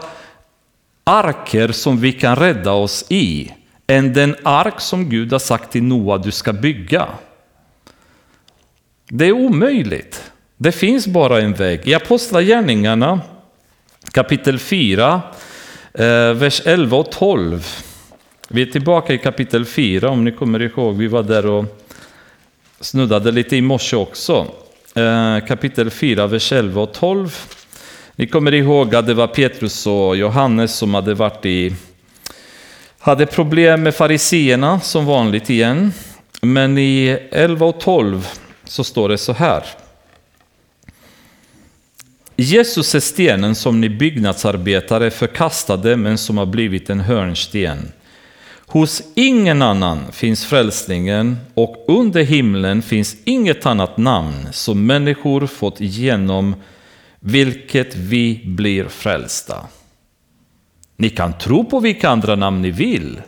arker som vi kan rädda oss i än den ark som Gud har sagt till Noa du ska bygga. Det är omöjligt. Det finns bara en väg. I Apostlagärningarna kapitel 4, vers 11 och 12. Vi är tillbaka i kapitel 4 om ni kommer ihåg. Vi var där och snuddade lite i morse också. Kapitel 4, vers 11 och 12. Ni kommer ihåg att det var Petrus och Johannes som hade problem med fariseerna som vanligt igen. Men i 11 och 12 så står det så här: Jesus är stenen som ni byggnadsarbetare förkastade, men som har blivit en hörnsten. Hos ingen annan finns frälsningen, och under himlen finns inget annat namn som människor fått igenom vilket vi blir frälsta. Ni kan tro på vilka andra namn ni vill.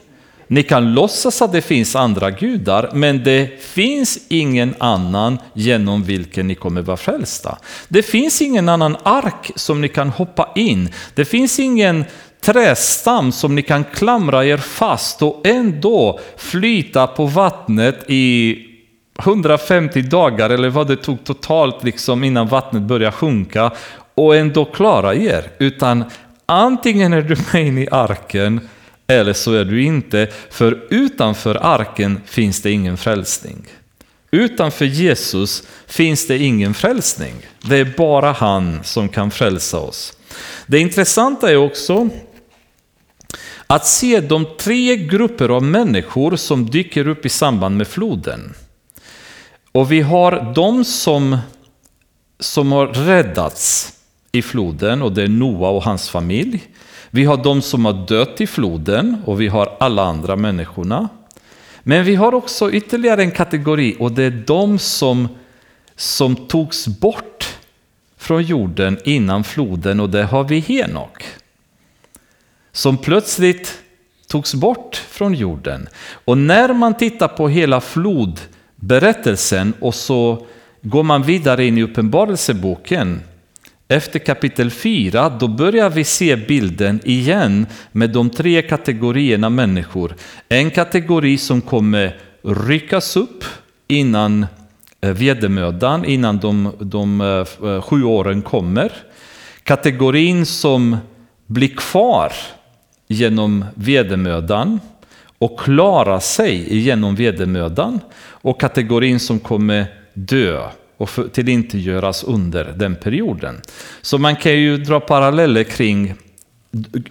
Ni kan låtsas att det finns andra gudar, men det finns ingen annan genom vilken ni kommer vara frälsta. Det finns ingen annan ark som ni kan hoppa in. Det finns ingen trästam som ni kan klamra er fast och ändå flyta på vattnet i 150 dagar eller vad det tog totalt innan vattnet började sjunka och ändå klara er. Utan antingen är du med in i arken eller så är du inte, för utanför arken finns det ingen frälsning. Utanför Jesus finns det ingen frälsning. Det är bara han som kan frälsa oss. Det intressanta är också att se de tre grupper av människor som dyker upp i samband med floden. Och vi har de som har räddats i floden, och det är Noa och hans familj. Vi har de som har dött i floden, och vi har alla andra människorna. Men vi har också ytterligare en kategori, och det är de som togs bort från jorden innan floden, och det har vi Henok. Som plötsligt togs bort från jorden. Och när man tittar på hela flodberättelsen och så går man vidare in i Uppenbarelseboken efter kapitel 4, då börjar vi se bilden igen med de tre kategorierna människor. En kategori som kommer ryckas upp innan vedermödan, innan de 7 åren kommer. Kategorin som blir kvar genom vedermödan och klarar sig genom vedermödan. Och kategorin som kommer dö och till inte göras under den perioden. Så man kan ju dra paralleller kring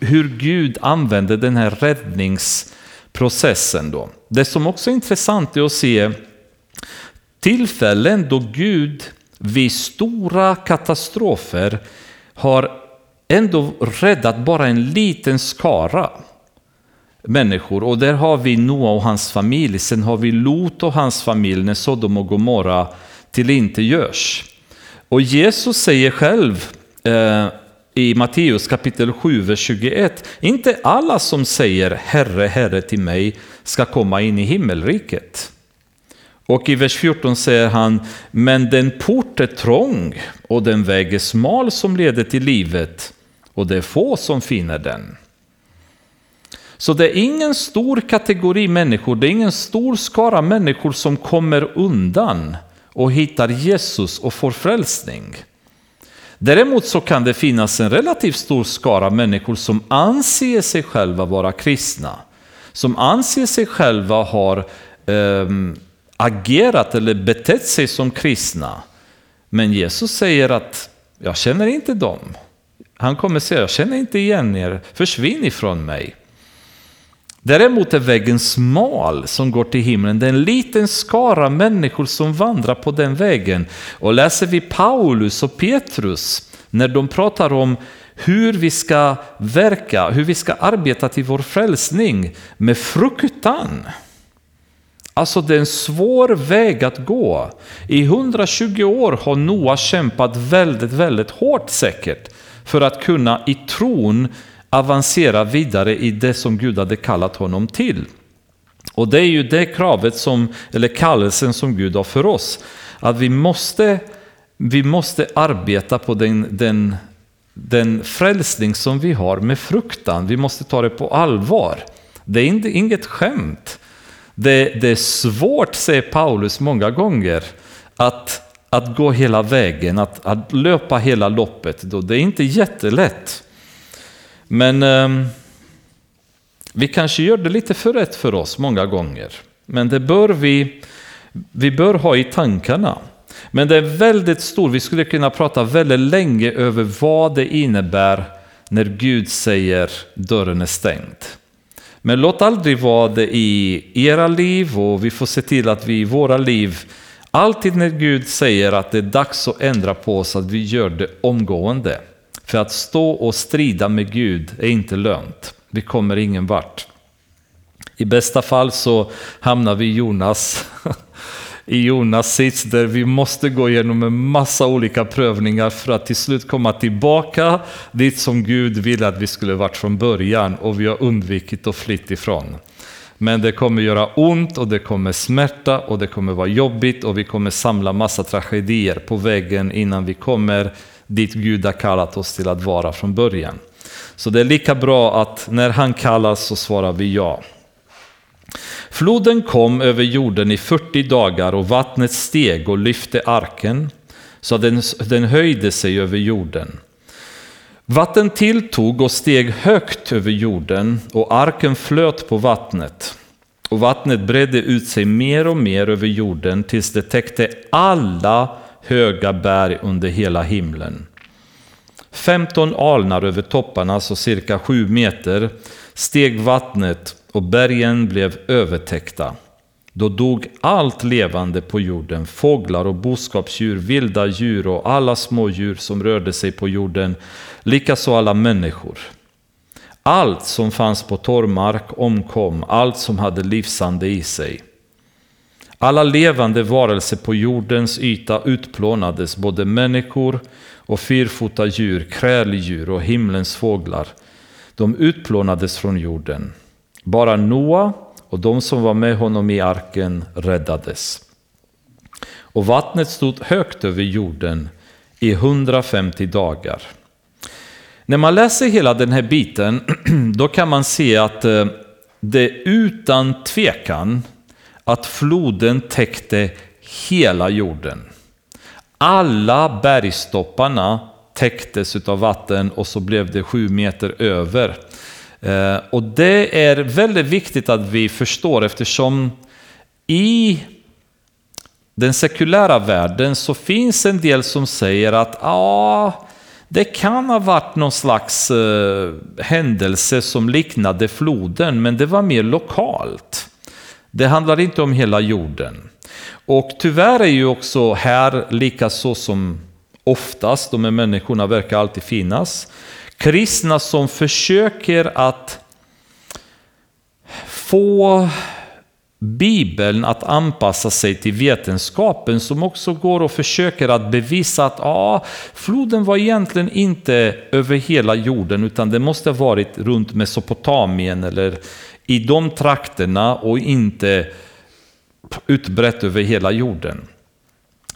hur Gud använder den här räddningsprocessen då. Det som också är intressant är att se tillfällen då Gud vid stora katastrofer har ändå räddat bara en liten skara människor. Och där har vi Noa och hans familj, sen har vi Lot och hans familj när Sodom och Gomorra till inte görs. Och Jesus säger själv i Matteus kapitel 7, vers 21: inte alla som säger Herre, Herre till mig ska komma in i himmelriket. Och i vers 14 säger han: men den port är trång och den väg är smal som leder till livet, och det är få som finner den. Så det är ingen stor kategori människor, det är ingen stor skara människor som kommer undan och hittar Jesus och får frälsning. Däremot så kan det finnas en relativt stor skara människor som anser sig själva vara kristna. som anser sig själva har agerat eller betett sig som kristna. Men Jesus säger att jag känner inte dem. Han kommer säga, jag känner inte igen er, försvinn ifrån mig. Däremot är vägen smal som går till himlen. Det är en liten skara människor som vandrar på den vägen. Och läser vi Paulus och Petrus när de pratar om hur vi ska verka, hur vi ska arbeta till vår frälsning med fruktan. Alltså det är en svår väg att gå. I 120 år har Noa kämpat väldigt, väldigt hårt säkert för att kunna i tron avancera vidare i det som Gud hade kallat honom till. Och det är ju det kravet som, eller kallelsen som Gud har för oss. Att vi måste arbeta på den frälsning som vi har med fruktan. Vi måste ta det på allvar. Det är inget skämt. Det är svårt, säger Paulus många gånger, att gå hela vägen, att löpa hela loppet. Det är inte jättelätt. Men vi kanske gör det lite för rätt för oss många gånger. Men det bör vi bör ha i tankarna. Men det är väldigt stort. Vi skulle kunna prata väldigt länge över vad det innebär när Gud säger dörren är stängd. Men låt aldrig vara det i era liv, och vi får se till att vi i våra liv alltid när Gud säger att det är dags att ändra på oss, att vi gör det omgående. För att stå och strida med Gud är inte lönt. Vi kommer ingen vart. I bästa fall så hamnar vi i Jonas sits där vi måste gå igenom en massa olika prövningar för att till slut komma tillbaka dit som Gud ville att vi skulle varit från början, och vi har undvikit att flytt ifrån. Men det kommer göra ont, och det kommer smärta, och det kommer vara jobbigt, och vi kommer samla massa tragedier på vägen innan vi kommer dit Gud har kallat oss till att vara från början. Så det är lika bra att när han kallas så svarar vi ja. Floden kom över jorden i 40 dagar, och vattnet steg och lyfte arken så den höjde sig över jorden. Vatten tilltog och steg högt över jorden, och arken flöt på vattnet. Och vattnet bredde ut sig mer och mer över jorden tills det täckte alla höga berg under hela himlen. 15 alnar över topparna, så cirka 7 meter, steg vattnet, och bergen blev övertäckta. Då dog allt levande på jorden, fåglar och boskapsdjur, vilda djur och alla smådjur som rörde sig på jorden, likaså alla människor. Allt som fanns på torrmark omkom, allt som hade livsande i sig. Alla levande varelser på jordens yta utplånades, både människor och fyrfota djur, kräldjur och himlens fåglar. De utplånades från jorden. Bara Noa och de som var med honom i arken räddades. Och vattnet stod högt över jorden i 150 dagar. När man läser hela den här biten, då kan man se att det utan tvekan att floden täckte hela jorden. Alla bergstopparna täcktes av vatten, och så blev det 7 meter över. Och det är väldigt viktigt att vi förstår, eftersom i den sekulära världen så finns en del som säger att det kan ha varit någon slags händelse som liknade floden, men det var mer lokalt. Det handlar inte om hela jorden. Och tyvärr är ju också här, lika så som oftast, de här människorna verkar alltid finnas, kristna som försöker att få Bibeln att anpassa sig till vetenskapen, som också går och försöker att bevisa att floden var egentligen inte över hela jorden, utan det måste ha varit runt Mesopotamien eller i de trakterna och inte utbrett över hela jorden.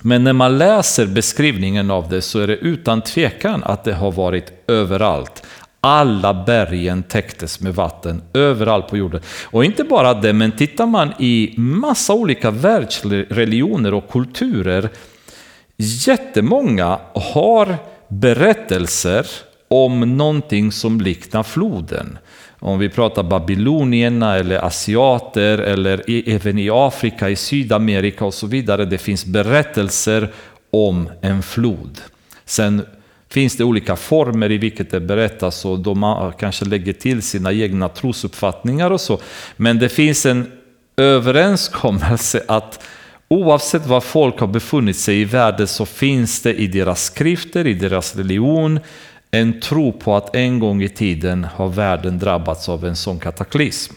Men när man läser beskrivningen av det så är det utan tvekan att det har varit överallt. Alla bergen täcktes med vatten överallt på jorden. Och inte bara det, men tittar man i massa olika världsreligioner och kulturer, jättemånga har berättelser om någonting som liknar floden. Om vi pratar babylonierna eller asiater eller även i Afrika, i Sydamerika och så vidare. Det finns berättelser om en flod. Sen finns det olika former i vilket det berättas och de kanske lägger till sina egna trosuppfattningar och så. Men det finns en överenskommelse att oavsett vad folk har befunnit sig i världen så finns det i deras skrifter, i deras religion, en tro på att en gång i tiden har världen drabbats av en sån kataklysm.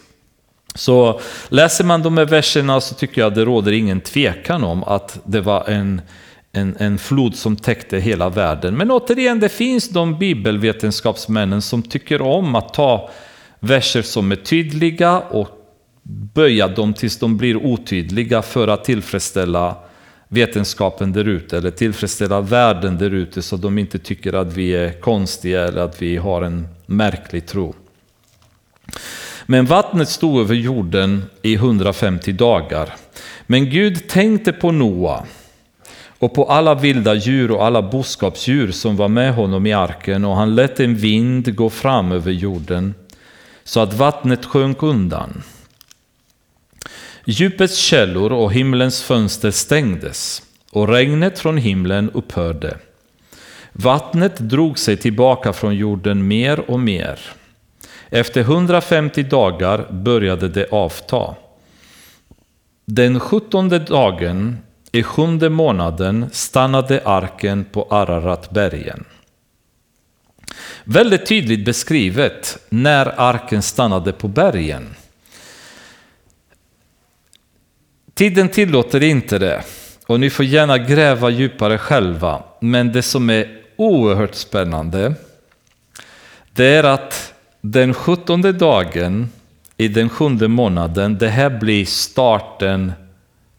Så läser man de här verserna så tycker jag det råder ingen tvekan om att det var en flod som täckte hela världen. Men återigen, det finns de bibelvetenskapsmännen som tycker om att ta verser som är tydliga och böja dem tills de blir otydliga för att tillfredsställa vetenskapen där ute eller tillfredsställa världen där ute, så de inte tycker att vi är konstiga eller att vi har en märklig tro. Men vattnet stod över jorden i 150 dagar. Men Gud tänkte på Noa och på alla vilda djur och alla boskapsdjur som var med honom i arken, och han lät en vind gå fram över jorden så att vattnet sjönk undan. Djupets källor och himlens fönster stängdes, och regnet från himlen upphörde. Vattnet drog sig tillbaka från jorden mer och mer. Efter 150 dagar började det avta. Den 17:e dagen i 7:e månaden stannade arken på Araratbergen. Väldigt tydligt beskrivet när arken stannade på bergen. Tiden tillåter inte det, och ni får gärna gräva djupare själva. Men det som är oerhört spännande, det är att den 17:e dagen i den 7:e månaden, det här blir starten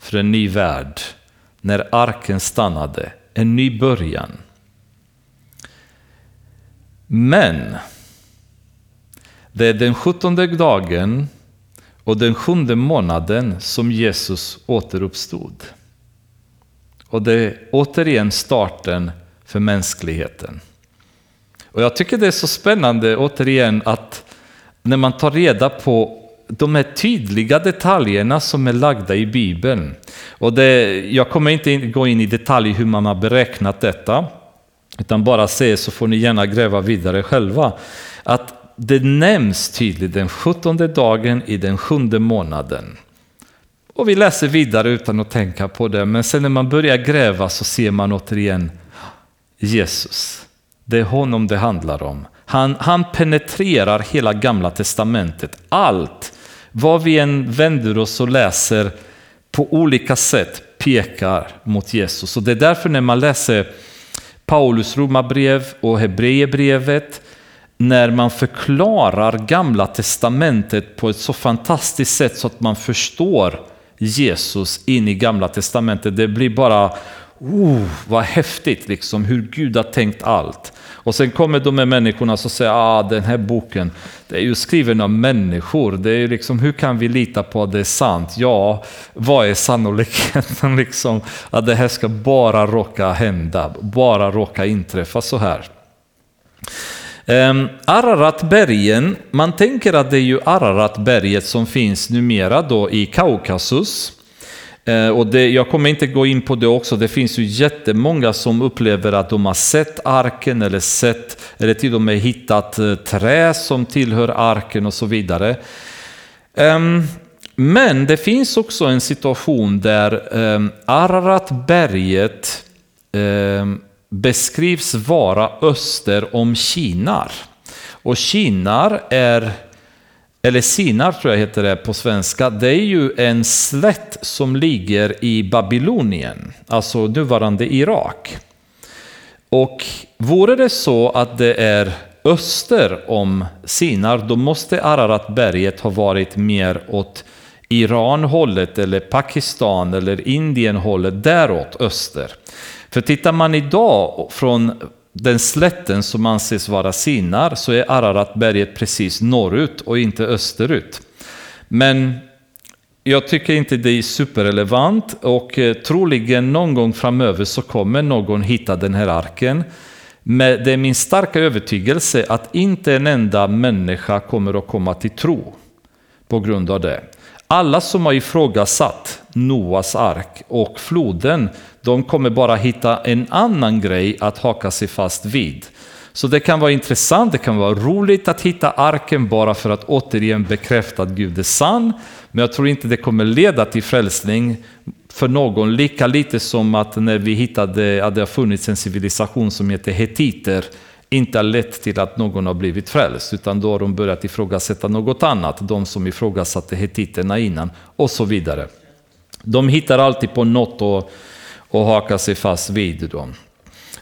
för en ny värld. När arken stannade, en ny början. Men det är den 17:e dagen och den 7:e månaden som Jesus återuppstod. Och det är återigen starten för mänskligheten. Och jag tycker det är så spännande återigen att när man tar reda på de här tydliga detaljerna som är lagda i Bibeln. Och jag kommer inte gå in i detalj hur man har beräknat detta, utan bara se, så får ni gärna gräva vidare själva. Att det nämns tydligt den 17:e dagen i den 7:e månaden. Och vi läser vidare utan att tänka på det. Men sen när man börjar gräva så ser man återigen Jesus. Det är honom det handlar om. Han penetrerar hela Gamla testamentet. Allt vad vi än vänder oss och läser på olika sätt pekar mot Jesus. Och det är därför när man läser Paulus Romarbrev och Hebreerbrevet, när man förklarar Gamla testamentet på ett så fantastiskt sätt så att man förstår Jesus in i Gamla testamentet. Det blir bara, vad häftigt liksom, hur Gud har tänkt allt. Och sen kommer de här människorna som säger, den här boken, det är ju skriven av människor. Det är ju liksom, hur kan vi lita på att det är sant? Ja, vad är sannolikheten liksom att det här ska bara råka hända, bara råka inträffa så här? Araratbergen, man tänker att det är ju Araratberget som finns numera då i Kaukasus. Och jag kommer inte gå in på det också. Det finns ju jättemånga som upplever att de har sett arken eller till och med hittat trä som tillhör arken och så vidare. Men det finns också en situation där Araratberget beskrivs vara öster om Sinear. Och Sinear eller Sinear tror jag heter det på svenska, det är ju en slätt som ligger i Babylonien, alltså nuvarande Irak. Och vore det så att det är öster om Sinear, då måste Araratberget ha varit mer åt Iran-hållet eller Pakistan eller Indien-hållet, däråt öster. För tittar man idag från den slätten som anses vara Sinear, så är Araratberget precis norrut och inte österut. Men jag tycker inte det är superrelevant, och troligen någon gång framöver så kommer någon hitta den här arken. Men det är min starka övertygelse att inte en enda människa kommer att komma till tro på grund av det. Alla som har ifrågasatt Noas ark och floden, de kommer bara hitta en annan grej att haka sig fast vid. Så det kan vara intressant, det kan vara roligt att hitta arken bara för att återigen bekräfta att Gud är sann. Men jag tror inte det kommer leda till frälsning för någon, lika lite som att när vi hittade att det har funnits en civilisation som heter hetiter inte har lett till att någon har blivit frälst, utan då har de börjat ifrågasätta något annat, de som ifrågasatte hetiterna innan och så vidare. De hittar alltid på något och hakar sig fast vid dem.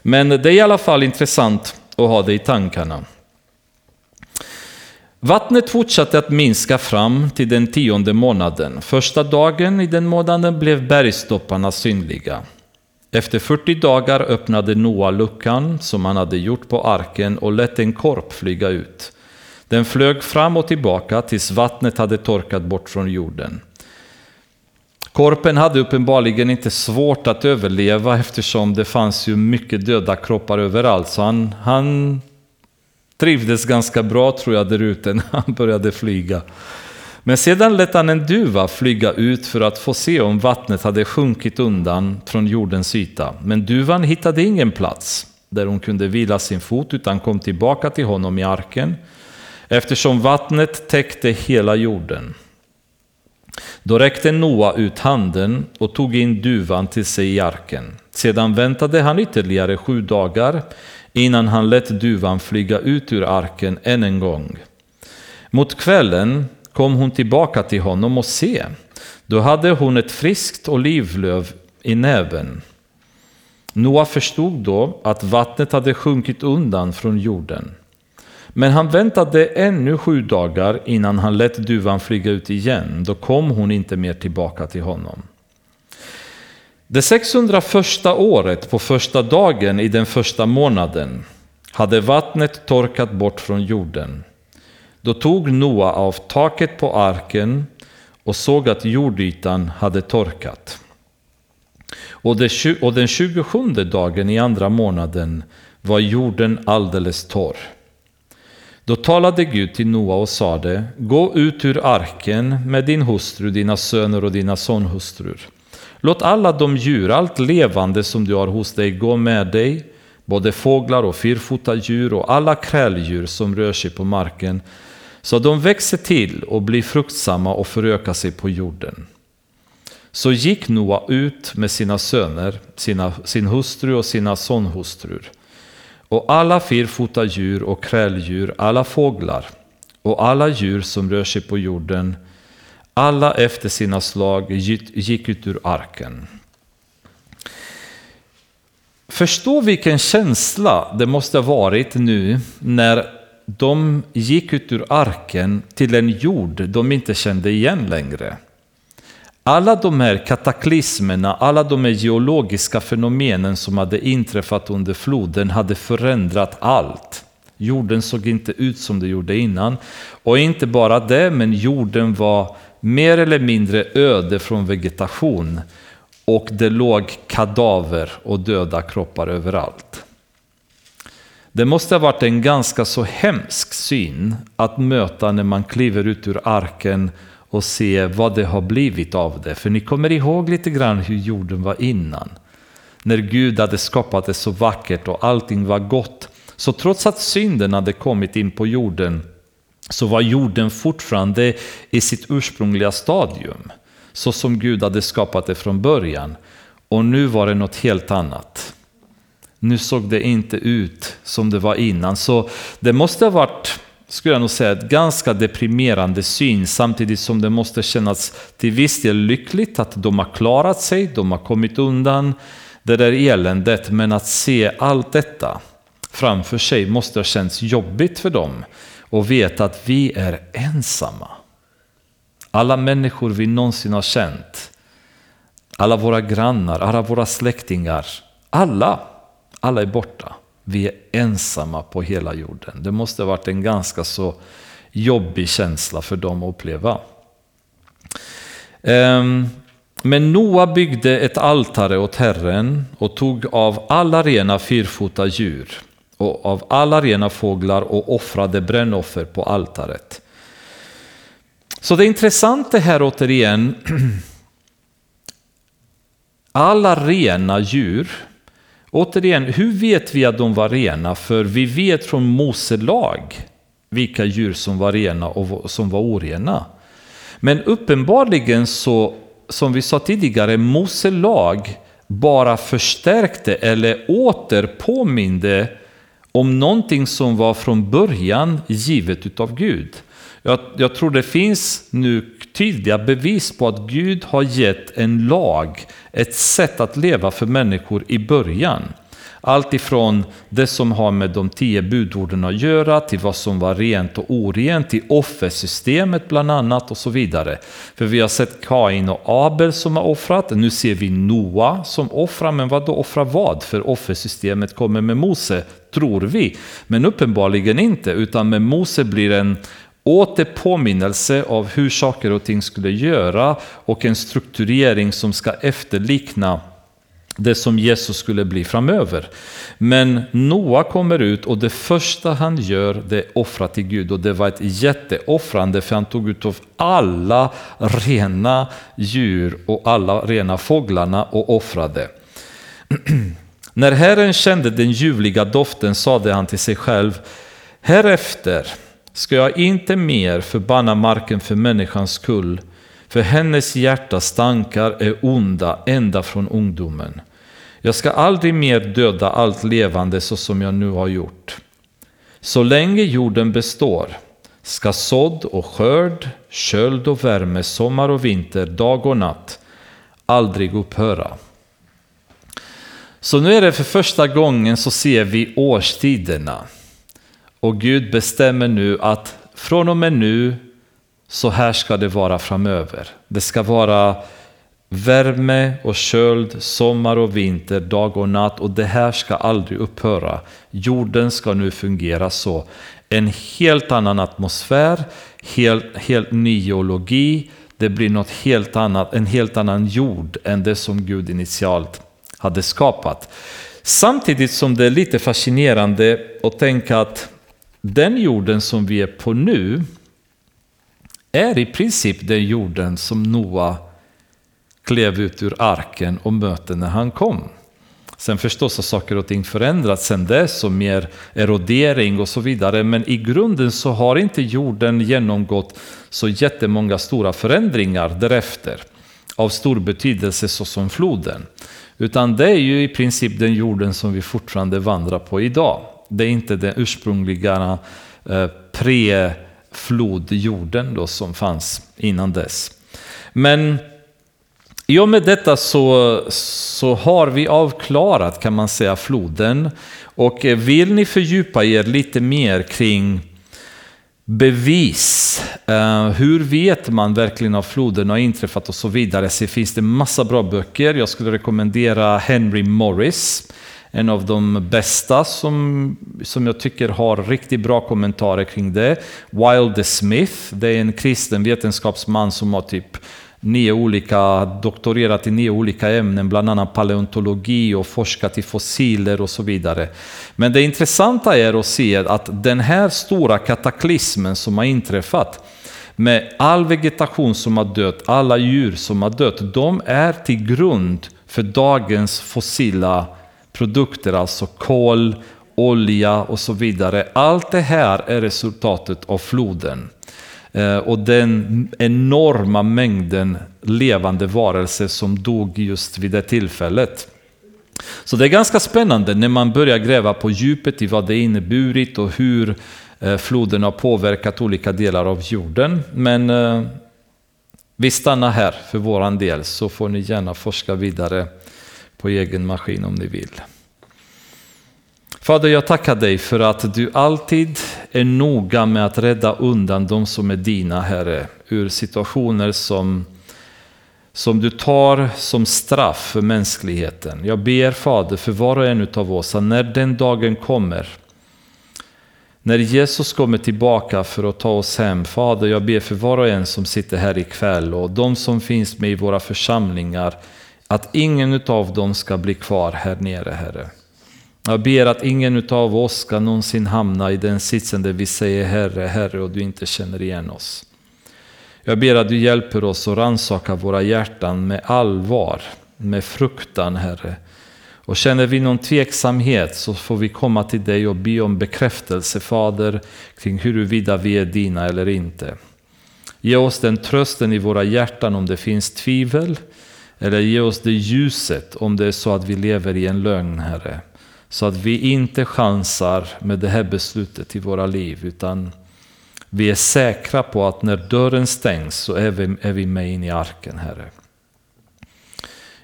Men det är i alla fall intressant och ha det i tankarna. Vattnet fortsatte att minska fram till den 10:e månaden. Första dagen i den månaden blev bergstopparna synliga. Efter 40 dagar öppnade Noa luckan som han hade gjort på arken och lät en korp flyga ut. Den flög fram och tillbaka tills vattnet hade torkat bort från jorden. Korpen hade uppenbarligen inte svårt att överleva eftersom det fanns ju mycket döda kroppar överallt. Så han trivdes ganska bra, tror jag, där ute när han började flyga. Men sedan lät han en duva flyga ut för att få se om vattnet hade sjunkit undan från jordens yta. Men duvan hittade ingen plats där hon kunde vila sin fot utan kom tillbaka till honom i arken eftersom vattnet täckte hela jorden. Då räckte Noa ut handen och tog in duvan till sig i arken. Sedan väntade han ytterligare 7 dagar innan han lät duvan flyga ut ur arken än en gång. Mot kvällen kom hon tillbaka till honom och se, då hade hon ett friskt olivlöv i näven. Noa förstod då att vattnet hade sjunkit undan från jorden. Men han väntade ännu 7 dagar innan han lät duvan flyga ut igen. Då kom hon inte mer tillbaka till honom. Det 601:a året på första dagen i den första månaden hade vattnet torkat bort från jorden. Då tog Noa av taket på arken och såg att jordytan hade torkat. Och den 27:e dagen i andra månaden var jorden alldeles torr. Då talade Gud till Noa och sade, gå ut ur arken med din hustru, dina söner och dina sonhustrur. Låt alla de djur, allt levande som du har hos dig, gå med dig, både fåglar och fyrfota djur och alla kräldjur som rör sig på marken, så de växer till och blir fruktsamma och förökar sig på jorden. Så gick Noa ut med sina söner, sin hustru och sina sonhustrur. Och alla fyrfota djur och kräldjur, alla fåglar och alla djur som rör sig på jorden, alla efter sina slag gick ut ur arken. Förstå vilken känsla det måste ha varit nu när de gick ut ur arken till en jord de inte kände igen längre. Alla de här kataklysmerna, alla de här geologiska fenomenen som hade inträffat under floden hade förändrat allt. Jorden såg inte ut som det gjorde innan. Och inte bara det, men jorden var mer eller mindre öde från vegetation. Och det låg kadaver och döda kroppar överallt. Det måste ha varit en ganska så hemsk syn att möta när man kliver ut ur arken och se vad det har blivit av det. För ni kommer ihåg lite grann hur jorden var innan. När Gud hade skapat det så vackert och allting var gott. Så trots att synden hade kommit in på jorden så var jorden fortfarande i sitt ursprungliga stadium. Så som Gud hade skapat det från början. Och nu var det något helt annat. Nu såg det inte ut som det var innan. Så det måste ha varit, skulle jag nog säga, ett ganska deprimerande syn, samtidigt som det måste kännas till viss del lyckligt att de har klarat sig, de har kommit undan det där eländet, men att se allt detta framför sig måste ha känts jobbigt för dem och veta att vi är ensamma. Alla människor vi någonsin har känt, alla våra grannar, alla våra släktingar, alla är borta. Vi är ensamma på hela jorden. Det måste ha varit en ganska så jobbig känsla för dem att uppleva. Men Noa byggde ett altare åt Herren och tog av alla rena fyrfota djur och av alla rena fåglar och offrade brännoffer på altaret. Så det intressanta här återigen, alla rena djur, återigen, hur vet vi att de var rena? För vi vet från Mose lag vilka djur som var rena och som var orena. Men uppenbarligen så, som vi sa tidigare, Mose lag bara förstärkte eller återpåminde om någonting som var från början givet utav Gud. Jag tror det finns nu tydliga bevis på att Gud har gett en lag, ett sätt att leva för människor i början. Allt ifrån det som har med de 10 budorden att göra till vad som var rent och orent, till offersystemet bland annat och så vidare. För vi har sett Kain och Abel som har offrat, nu ser vi Noa som offrar, men vad då offra vad? För offersystemet kommer med Mose, tror vi, men uppenbarligen inte, utan med Mose blir en återpåminnelse av hur saker och ting skulle göra och en strukturering som ska efterlikna det som Jesus skulle bli framöver. Men Noa kommer ut och det första han gör, det är offra till Gud. Och det var ett jätteoffrande, för han tog ut av alla rena djur och alla rena fåglarna och offrade. När Herren kände den ljuvliga doften sade han till sig själv: härefter ska jag inte mer förbanna marken för människans skull, för hennes hjärtas tankar är onda ända från ungdomen. Jag ska aldrig mer döda allt levande så som jag nu har gjort. Så länge jorden består ska sådd och skörd, köld och värme, sommar och vinter, dag och natt aldrig upphöra. Så nu är det för första gången så ser vi årstiderna. Och Gud bestämmer nu att från och med nu så här ska det vara framöver. Det ska vara värme och köld, sommar och vinter, dag och natt. Och det här ska aldrig upphöra. Jorden ska nu fungera så. En helt annan atmosfär, helt ny geologi. Det blir något helt annat, en helt annan jord än det som Gud initialt hade skapat. Samtidigt som det är lite fascinerande att tänka att den jorden som vi är på nu är i princip den jorden som Noa klev ut ur arken och mötte när han kom. Sen förstås har saker och ting förändrats sen dess och mer erodering och så vidare. Men i grunden så har inte jorden genomgått så jättemånga stora förändringar därefter av stor betydelse såsom floden. Utan det är ju i princip den jorden som vi fortfarande vandrar på idag. Det är inte den ursprungliga pre-flodjorden då som fanns innan dess. Men i och med detta så har vi avklarat, kan man säga, floden. Och vill ni fördjupa er lite mer kring bevis, hur vet man verkligen att floden har inträffat och så vidare, så finns det massa bra böcker. Jag skulle rekommendera Henry Morris, en av de bästa som jag tycker har riktigt bra kommentarer kring det. Wilder Smith, det är en kristen vetenskapsman som har typ 9 olika doktorerat i 9 olika ämnen, bland annat paleontologi, och forskat i fossiler och så vidare. Men det intressanta är att se att den här stora kataklysmen som har inträffat, med all vegetation som har dött, alla djur som har dött, de är till grund för dagens fossila produkter, alltså kol, olja och så vidare. Allt det här är resultatet av floden. Och den enorma mängden levande varelser som dog just vid det tillfället. Så det är ganska spännande när man börjar gräva på djupet i vad det inneburit och hur floden har påverkat olika delar av jorden. Men vi stannar här för våran del, så får ni gärna forska vidare på egen maskin om ni vill. Fader, jag tackar dig för att du alltid är noga med att rädda undan de som är dina, Herre, ur situationer som du tar som straff för mänskligheten. Jag ber, Fader, för var och en utav oss, att när den dagen kommer, när Jesus kommer tillbaka för att ta oss hem, Fader, jag ber för var och en som sitter här ikväll och de som finns med i våra församlingar, att ingen utav dem ska bli kvar här nere, Herre. Jag ber att ingen utav oss ska någonsin hamna i den sitsen där vi säger Herre, Herre och du inte känner igen oss. Jag ber att du hjälper oss att ransaka våra hjärtan med allvar, med fruktan, Herre. Och känner vi någon tveksamhet så får vi komma till dig och be om bekräftelse, Fader, kring huruvida vi är dina eller inte. Ge oss den trösten i våra hjärtan om det finns tvivel, eller ge oss det ljuset om det är så att vi lever i en lögn, Herre. Så att vi inte chansar med det här beslutet i våra liv, utan vi är säkra på att när dörren stängs så är vi med in i arken, Herre.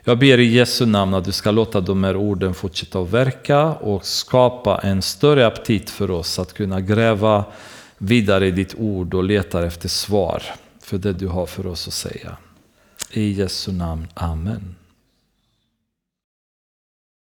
Jag ber i Jesu namn att du ska låta de här orden fortsätta att verka och skapa en större aptit för oss att kunna gräva vidare i ditt ord och leta efter svar för det du har för oss att säga. I Jesu namn, amen.